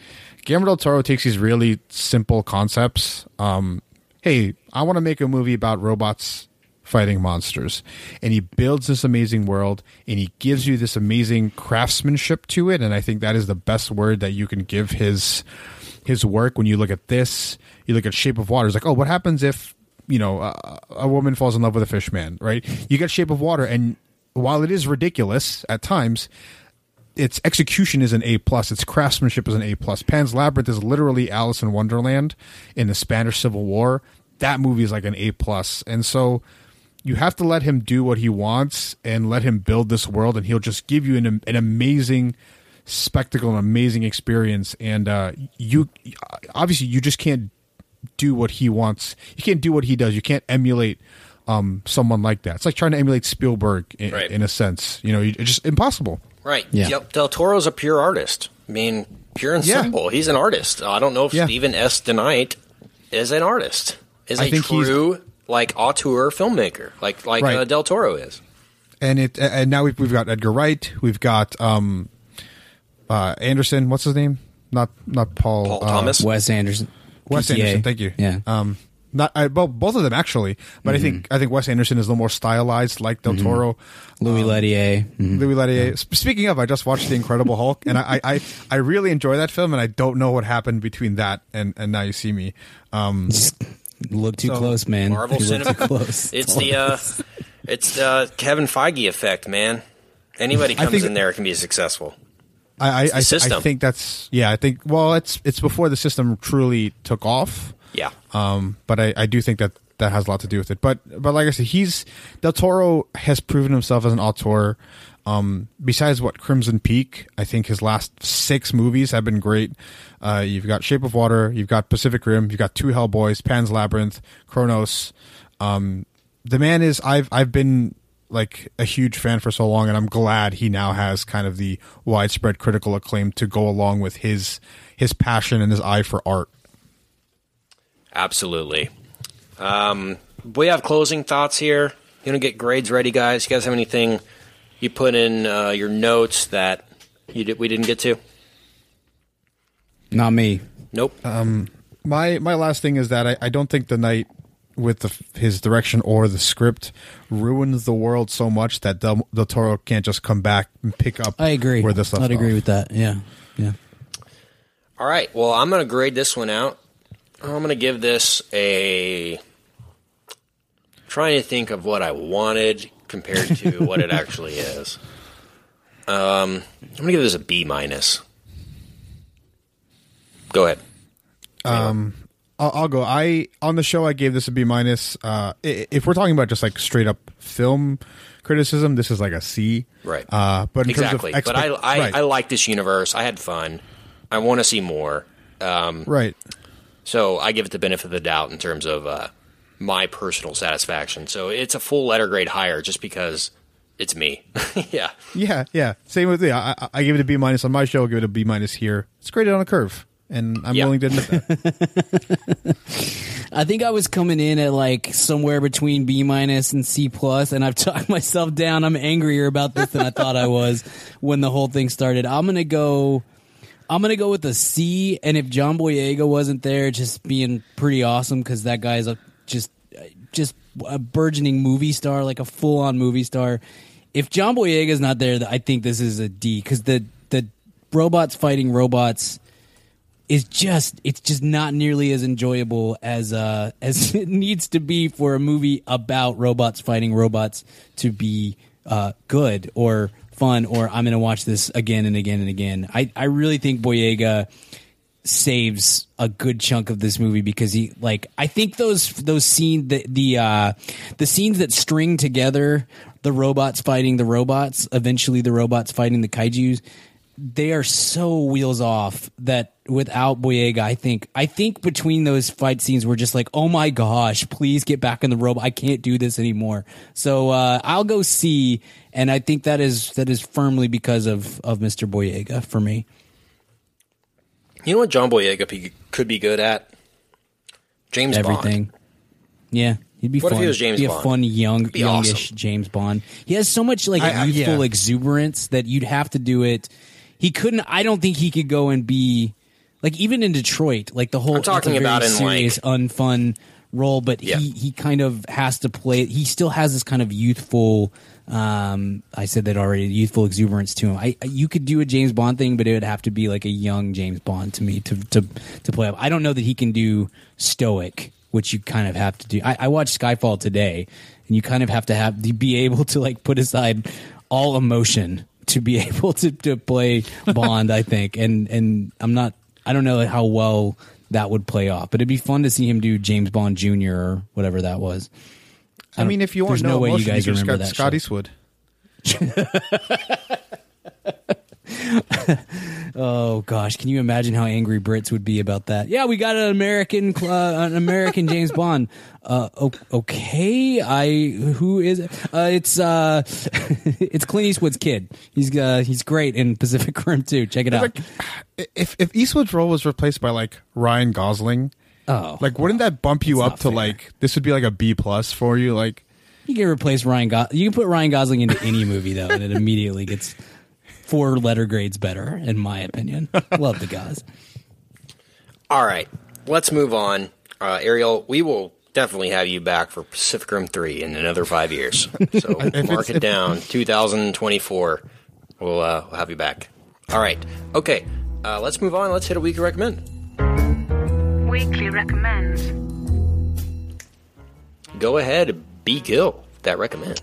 Guillermo del Toro takes these really simple concepts. Hey, I want to make a movie about robots fighting monsters, and he builds this amazing world, and he gives you this amazing craftsmanship to it. And I think that is the best word that you can give his work. When you look at this, you look at Shape of Water. It's like, oh, what happens if a woman falls in love with a fish man, right? You get Shape of Water, and while it is ridiculous at times, its execution is an A+. Its craftsmanship is an A+. Pan's Labyrinth is literally Alice in Wonderland in the Spanish Civil War. That movie is like an A+. And so you have to let him do what he wants and let him build this world, and he'll just give you an amazing spectacle, an amazing experience. And you obviously you just can't do what he wants. You can't do what he does. You can't emulate someone like that. It's like trying to emulate Spielberg in a sense. It's just impossible. Right. Yeah. Yep. Del Toro's a pure artist. I mean, pure and simple. He's an artist. I don't know if Stephen S. DeKnight is an artist. I think he's like auteur filmmaker, like right. Del Toro is. And now we've got Edgar Wright, we've got Anderson. What's his name? Not Paul Thomas. Wes Anderson. Wes Anderson. Thank you. Yeah. both of them actually, but I think Wes Anderson is a little more stylized, like Del Toro. Louis Leterrier. Speaking of, I just watched The Incredible Hulk, and I really enjoy that film, and I don't know what happened between that and Now You See Me. Look too close, man. Marvel Cinema. Too close. It's the Kevin Feige effect, man. Anybody comes in there can be successful. I think it's before the system truly took off. Yeah. But I do think that has a lot to do with it. But like I said, Del Toro has proven himself as an auteur. Besides Crimson Peak, I think his last 6 movies have been great. You've got Shape of Water, you've got Pacific Rim, you've got 2 Hellboys, Pan's Labyrinth, Kronos. The man is I've been like a huge fan for so long, and I'm glad he now has kind of the widespread critical acclaim to go along with his passion and his eye for art. Absolutely. We have closing thoughts here. You don't get grades ready, guys. You guys have anything you put in your notes that we didn't get to? Not me. Nope. My last thing is that I don't think The Knight, with his direction or the script, ruins the world so much that Del Toro can't just come back and pick up. I agree. Where this left off. I'd agree with that. Yeah. All right. Well, I'm going to grade this one out. I'm going to give this trying to think of what I wanted compared to what it actually is. I'm going to give this a B-. Go ahead. I'll go. On the show, I gave this a B-. If we're talking about just like straight up film criticism, this is like a C. Right. But exactly. I like this universe. I had fun. I want to see more. Right. So I give it the benefit of the doubt in terms of my personal satisfaction. So it's a full letter grade higher just because it's me. Yeah. Yeah. Same with me. I give it a B- on my show. I give it a B- here. It's graded on a curve, and I'm willing to admit that. I think I was coming in at like somewhere between B- and C+, and I've talked myself down. I'm angrier about this than I thought I was when the whole thing started. I'm going to go with a C, and if John Boyega wasn't there just being pretty awesome, because that guy's just a burgeoning movie star, like a full-on movie star. If John Boyega's not there, I think this is a D, because the robots fighting robots is it's just not nearly as enjoyable as it needs to be for a movie about robots fighting robots to be good or fun, or I'm going to watch this again and again and again. I really think Boyega saves a good chunk of this movie, because I think those scenes, the scenes that string together the robots fighting the robots, eventually the robots fighting the kaijus, they are so wheels off that without Boyega, I think between those fight scenes, we're just like, oh my gosh, please get back in the robot. I can't do this anymore. So I'll go C, and I think that is firmly because of Mr. Boyega for me. You know what John Boyega could be good at? James Everything. Bond. Yeah. He'd be fun. If he was James Bond? A fun, youngish awesome. James Bond. He has so much like youthful exuberance that you'd have to do it. He couldn't. I don't think he could go and be like, even in Detroit, like the whole serious, unfun role. But he kind of has to play it. He still has this kind of youthful. I said that already. Youthful exuberance to him. You could do a James Bond thing, but it would have to be like a young James Bond to me to play up. I don't know that he can do stoic, which you kind of have to do. I watched Skyfall today, and you kind of have to be able to like put aside all emotion to be able to play Bond, I think. And I don't know how well that would play off, but it'd be fun to see him do James Bond Jr. or whatever that was. I mean, if you want to know emotion, you just got Scott Eastwood. Oh gosh, can you imagine how angry Brits would be about that? Yeah, we got an American James Bond. Okay, who is it? It's Clint Eastwood's kid. He's great in Pacific Rim 2. Check it out. Like, if Eastwood's role was replaced by like Ryan Gosling, wouldn't that bump you up to fair. Like this would be like a B+ for you? Like you can replace Ryan Gosling. You can put Ryan Gosling into any movie though, and it immediately gets 4 letter grades better, in my opinion. Love the guys. All right, let's move on. Ariel, we will definitely have you back for Pacific Rim 3 in another 5 years. So mark it down. 2024, we'll have you back. All right. Okay. Let's move on. Let's hit a Weekly Recommend. Weekly Recommends. Go ahead, B. Gill, that recommend.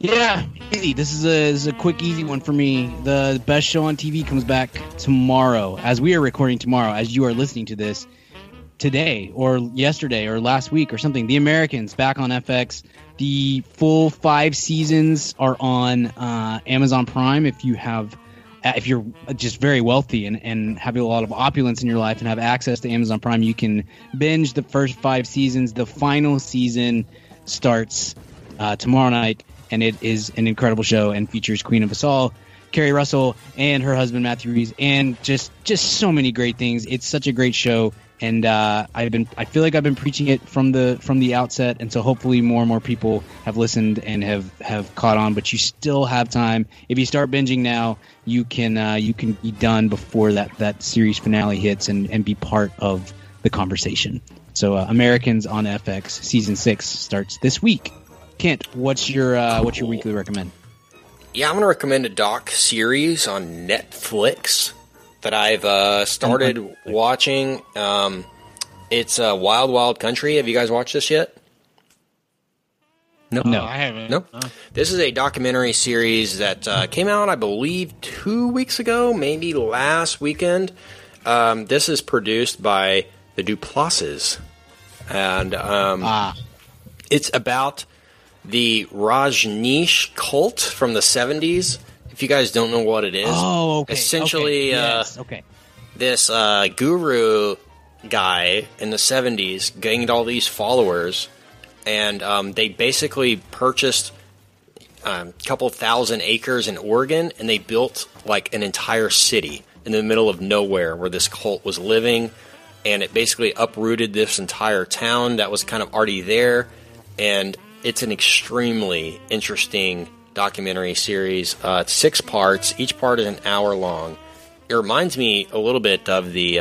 Yeah, easy. This is a quick, easy one for me. The Best Show on TV comes back tomorrow, as we are recording tomorrow, as you are listening to this today or yesterday or last week or something. The Americans back on FX. The full 5 seasons are on Amazon Prime. If you're just very wealthy and have a lot of opulence in your life and have access to Amazon Prime, you can binge the first 5 seasons. The final season starts tomorrow night. And it is an incredible show and features Queen of Us All, Carrie Russell, and her husband, Matthew Reeves, and just so many great things. It's such a great show, and I feel like I've been preaching it from the outset, and so hopefully more and more people have listened and have caught on. But you still have time. If you start binging now, you can be done before that series finale hits and be part of the conversation. So Americans on FX season 6 starts this week. Kent, what's your weekly recommend? Yeah, I'm going to recommend a doc series on Netflix that I've started watching. It's Wild Wild Country. Have you guys watched this yet? No, I haven't. No. This is a documentary series that came out, I believe, 2 weeks ago, maybe last weekend. This is produced by the Duplaces, and it's about the Rajneesh cult from the 70s. If you guys don't know what it is, This guru guy in the 70s gained all these followers, and they basically purchased a couple thousand acres in Oregon, and they built like an entire city in the middle of nowhere where this cult was living, and it basically uprooted this entire town that was kind of already there, and it's an extremely interesting documentary series. It's 6 parts. Each part is an hour long. It reminds me a little bit of the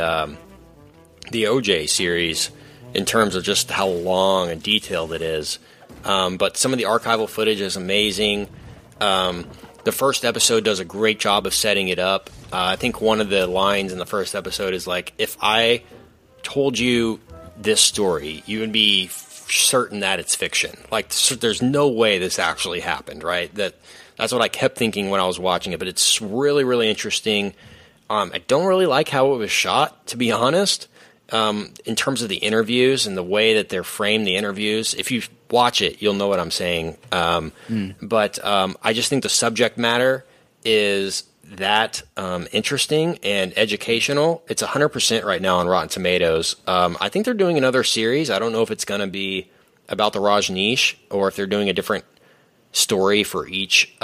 OJ series in terms of just how long and detailed it is. But some of the archival footage is amazing. The first episode does a great job of setting it up. I think one of the lines in the first episode is like, if I told you this story, you would be certain that it's fiction. Like, so there's no way this actually happened, right? That's what I kept thinking when I was watching it, but it's really, really interesting. I don't really like how it was shot, to be honest, in terms of the interviews and the way that they're framed the interviews. If you watch it, you'll know what I'm saying. But I just think the subject matter is that interesting and educational. It's 100% right now on Rotten Tomatoes. I think they're doing another series. I don't know if it's going to be about the Rajneesh or if they're doing a different story for each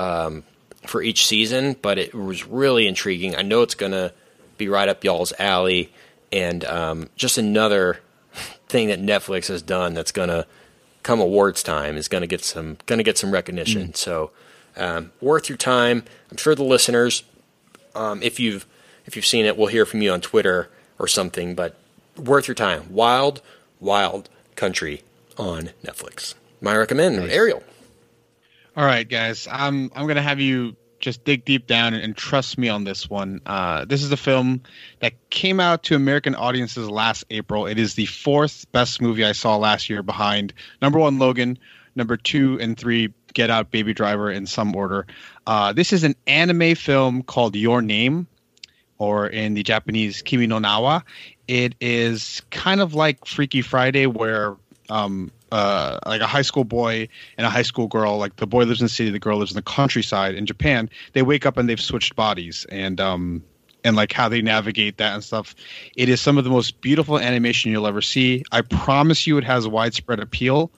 season, but it was really intriguing. I know it's going to be right up y'all's alley, and just another thing that Netflix has done that's going to come awards time is going to get some recognition. So worth your time. I'm sure the listeners, if you've seen it, we'll hear from you on Twitter or something, but worth your time. Wild, Wild Country on Netflix. My recommend, nice. Ariel. All right, guys. I'm going to have you just dig deep down and trust me on this one. This is a film that came out to American audiences last April. It is the 4th best movie I saw last year, behind number 1, Logan, number 2 and 3, Get Out, Baby Driver, in some order. This is an anime film called Your Name, or in the Japanese, Kimi no Nawa. It is kind of like Freaky Friday, where like a high school boy and a high school girl, like the boy lives in the city, the girl lives in the countryside in Japan. They wake up and they've switched bodies, and like how they navigate that and stuff. It is some of the most beautiful animation you'll ever see. I promise you it has widespread appeal.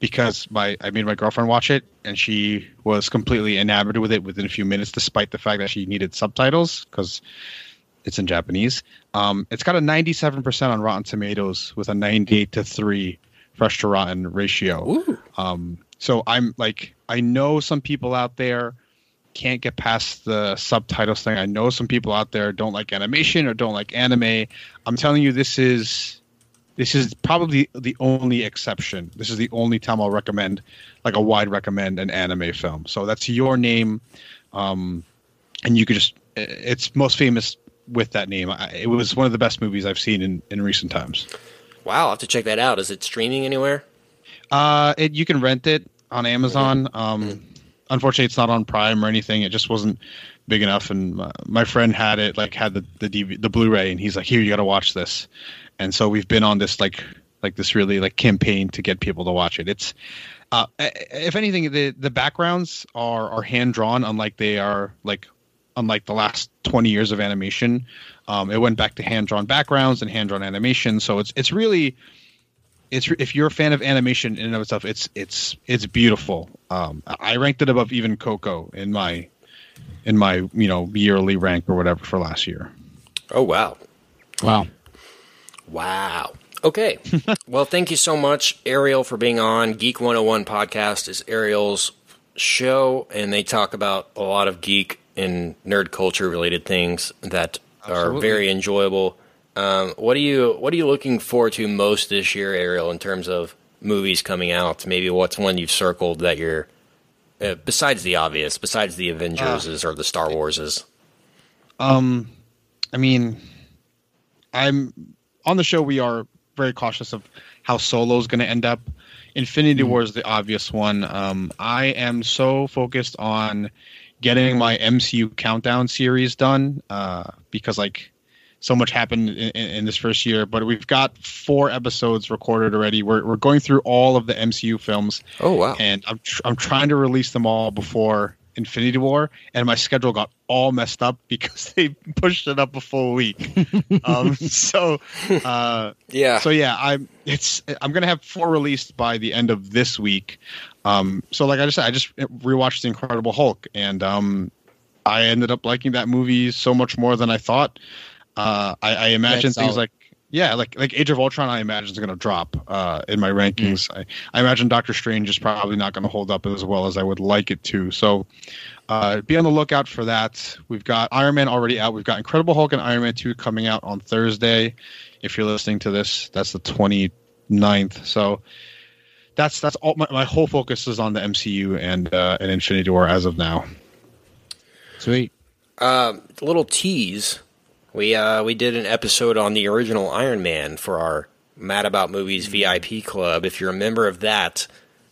Because I made my girlfriend watch it, and she was completely enamored with it within a few minutes, despite the fact that she needed subtitles because it's in Japanese. It's got a 97% on Rotten Tomatoes with a 98-3 fresh to rotten ratio. So I'm like, I know some people out there can't get past the subtitles thing. I know some people out there don't like animation or don't like anime. I'm telling you, this is This is probably the only exception. This is the only time I'll recommend, like a wide recommend, an anime film. So that's Your Name. And you could just, it's most famous with that name. It was one of the best movies I've seen in recent times. Wow. I'll have to check that out. Is it streaming anywhere? You can rent it on Amazon. Unfortunately, it's not on Prime or anything. It just wasn't big enough. And my friend had it, like had the Blu-ray, and he's like, here, you got to watch this. And so we've been on this this campaign to get people to watch it. It's if anything, the backgrounds are hand drawn, unlike the last 20 years of animation. It went back to hand drawn backgrounds and hand drawn animation. So it's really if you're a fan of animation in and of itself, it's beautiful. I ranked it above even Coco in my yearly rank or whatever for last year. Oh wow. Okay. Well, thank you so much, Ariel, for being on. Geek 101 Podcast is Ariel's show, and they talk about a lot of geek and nerd culture related things that are very enjoyable. What are you looking forward to most this year, Ariel, in terms of movies coming out? Maybe what's one you've circled that you're besides the obvious, besides the Avengerses or the Star Warses? I'm on the show, we are very cautious of how Solo is going to end up. Infinity War is the obvious one. I am so focused on getting my MCU countdown series done because so much happened in this first year. But we've got 4 episodes recorded already. We're going through all of the MCU films. Oh wow! And I'm trying to release them all before Infinity War, and my schedule got all messed up because they pushed it up a full week. I'm gonna have 4 released by the end of this week. I just rewatched The Incredible Hulk, and I ended up liking that movie so much more than I thought. I imagine things like Age of Ultron, I imagine is going to drop in my rankings. I imagine Doctor Strange is probably not going to hold up as well as I would like it to. So be on the lookout for that. We've got Iron Man already out. We've got Incredible Hulk and Iron Man 2 coming out on Thursday. If you're listening to this, that's the 29th. So that's all. My whole focus is on the MCU and Infinity War as of now. Sweet. Little tease. We did an episode on the original Iron Man for our Mad About Movies VIP club. If you're a member of that,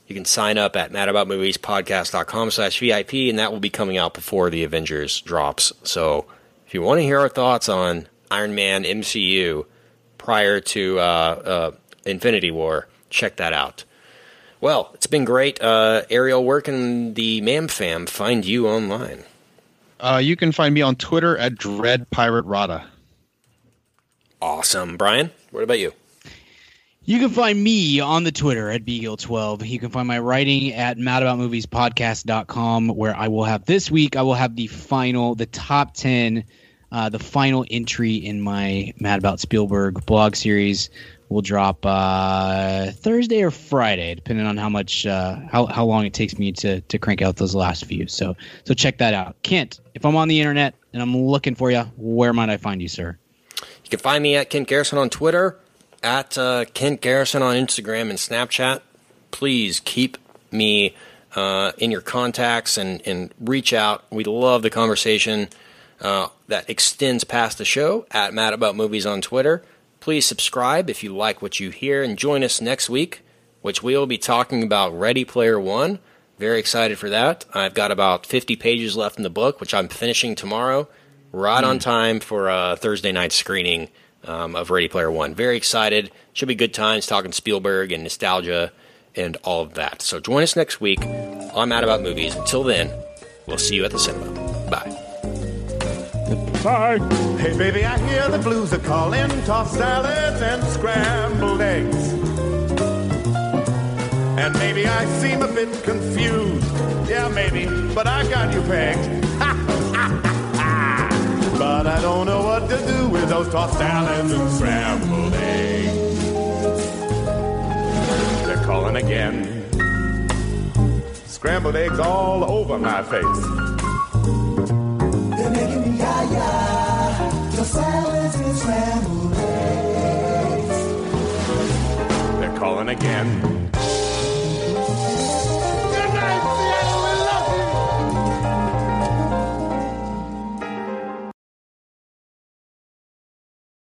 you can sign up at madaboutmoviespodcast.com/VIP, and that will be coming out before the Avengers drops. So if you want to hear our thoughts on Iron Man MCU prior to Infinity War, check that out. Well, it's been great. Ariel, where can the Mam Fam find you online? You can find me on Twitter at DreadPirateRada. Awesome. Brian, what about you? You can find me on the Twitter at BGill12. You can find my writing at madaboutmoviespodcast.com, where this week I will have the top 10, the final entry in my Mad About Spielberg blog series will drop Thursday or Friday, depending on how long it takes me to crank out those last few. So check that out. Kent, if I'm on the internet and I'm looking for you, where might I find you, sir? You can find me at Kent Garrison on Twitter, at Kent Garrison on Instagram and Snapchat. Please keep me in your contacts and reach out. We love the conversation that extends past the show at Mad About Movies on Twitter. Please subscribe if you like what you hear, and join us next week, which we'll be talking about Ready Player One. Very excited for that. I've got about 50 pages left in the book, which I'm finishing tomorrow, right on time for a Thursday night screening of Ready Player One. Very excited. Should be good times talking Spielberg and nostalgia and all of that. So join us next week on Mad About Movies. Until then, we'll see you at the cinema. Bye. Bye. Hey, baby, I hear the blues are calling. Tossed salads and scrambled eggs. And maybe I seem a bit confused. Yeah, maybe, but I got you pegged. But I don't know what to do with those tossed salads and scrambled eggs. They're calling again. Scrambled eggs all over my face. Your salads and scrambled eggs. calling again.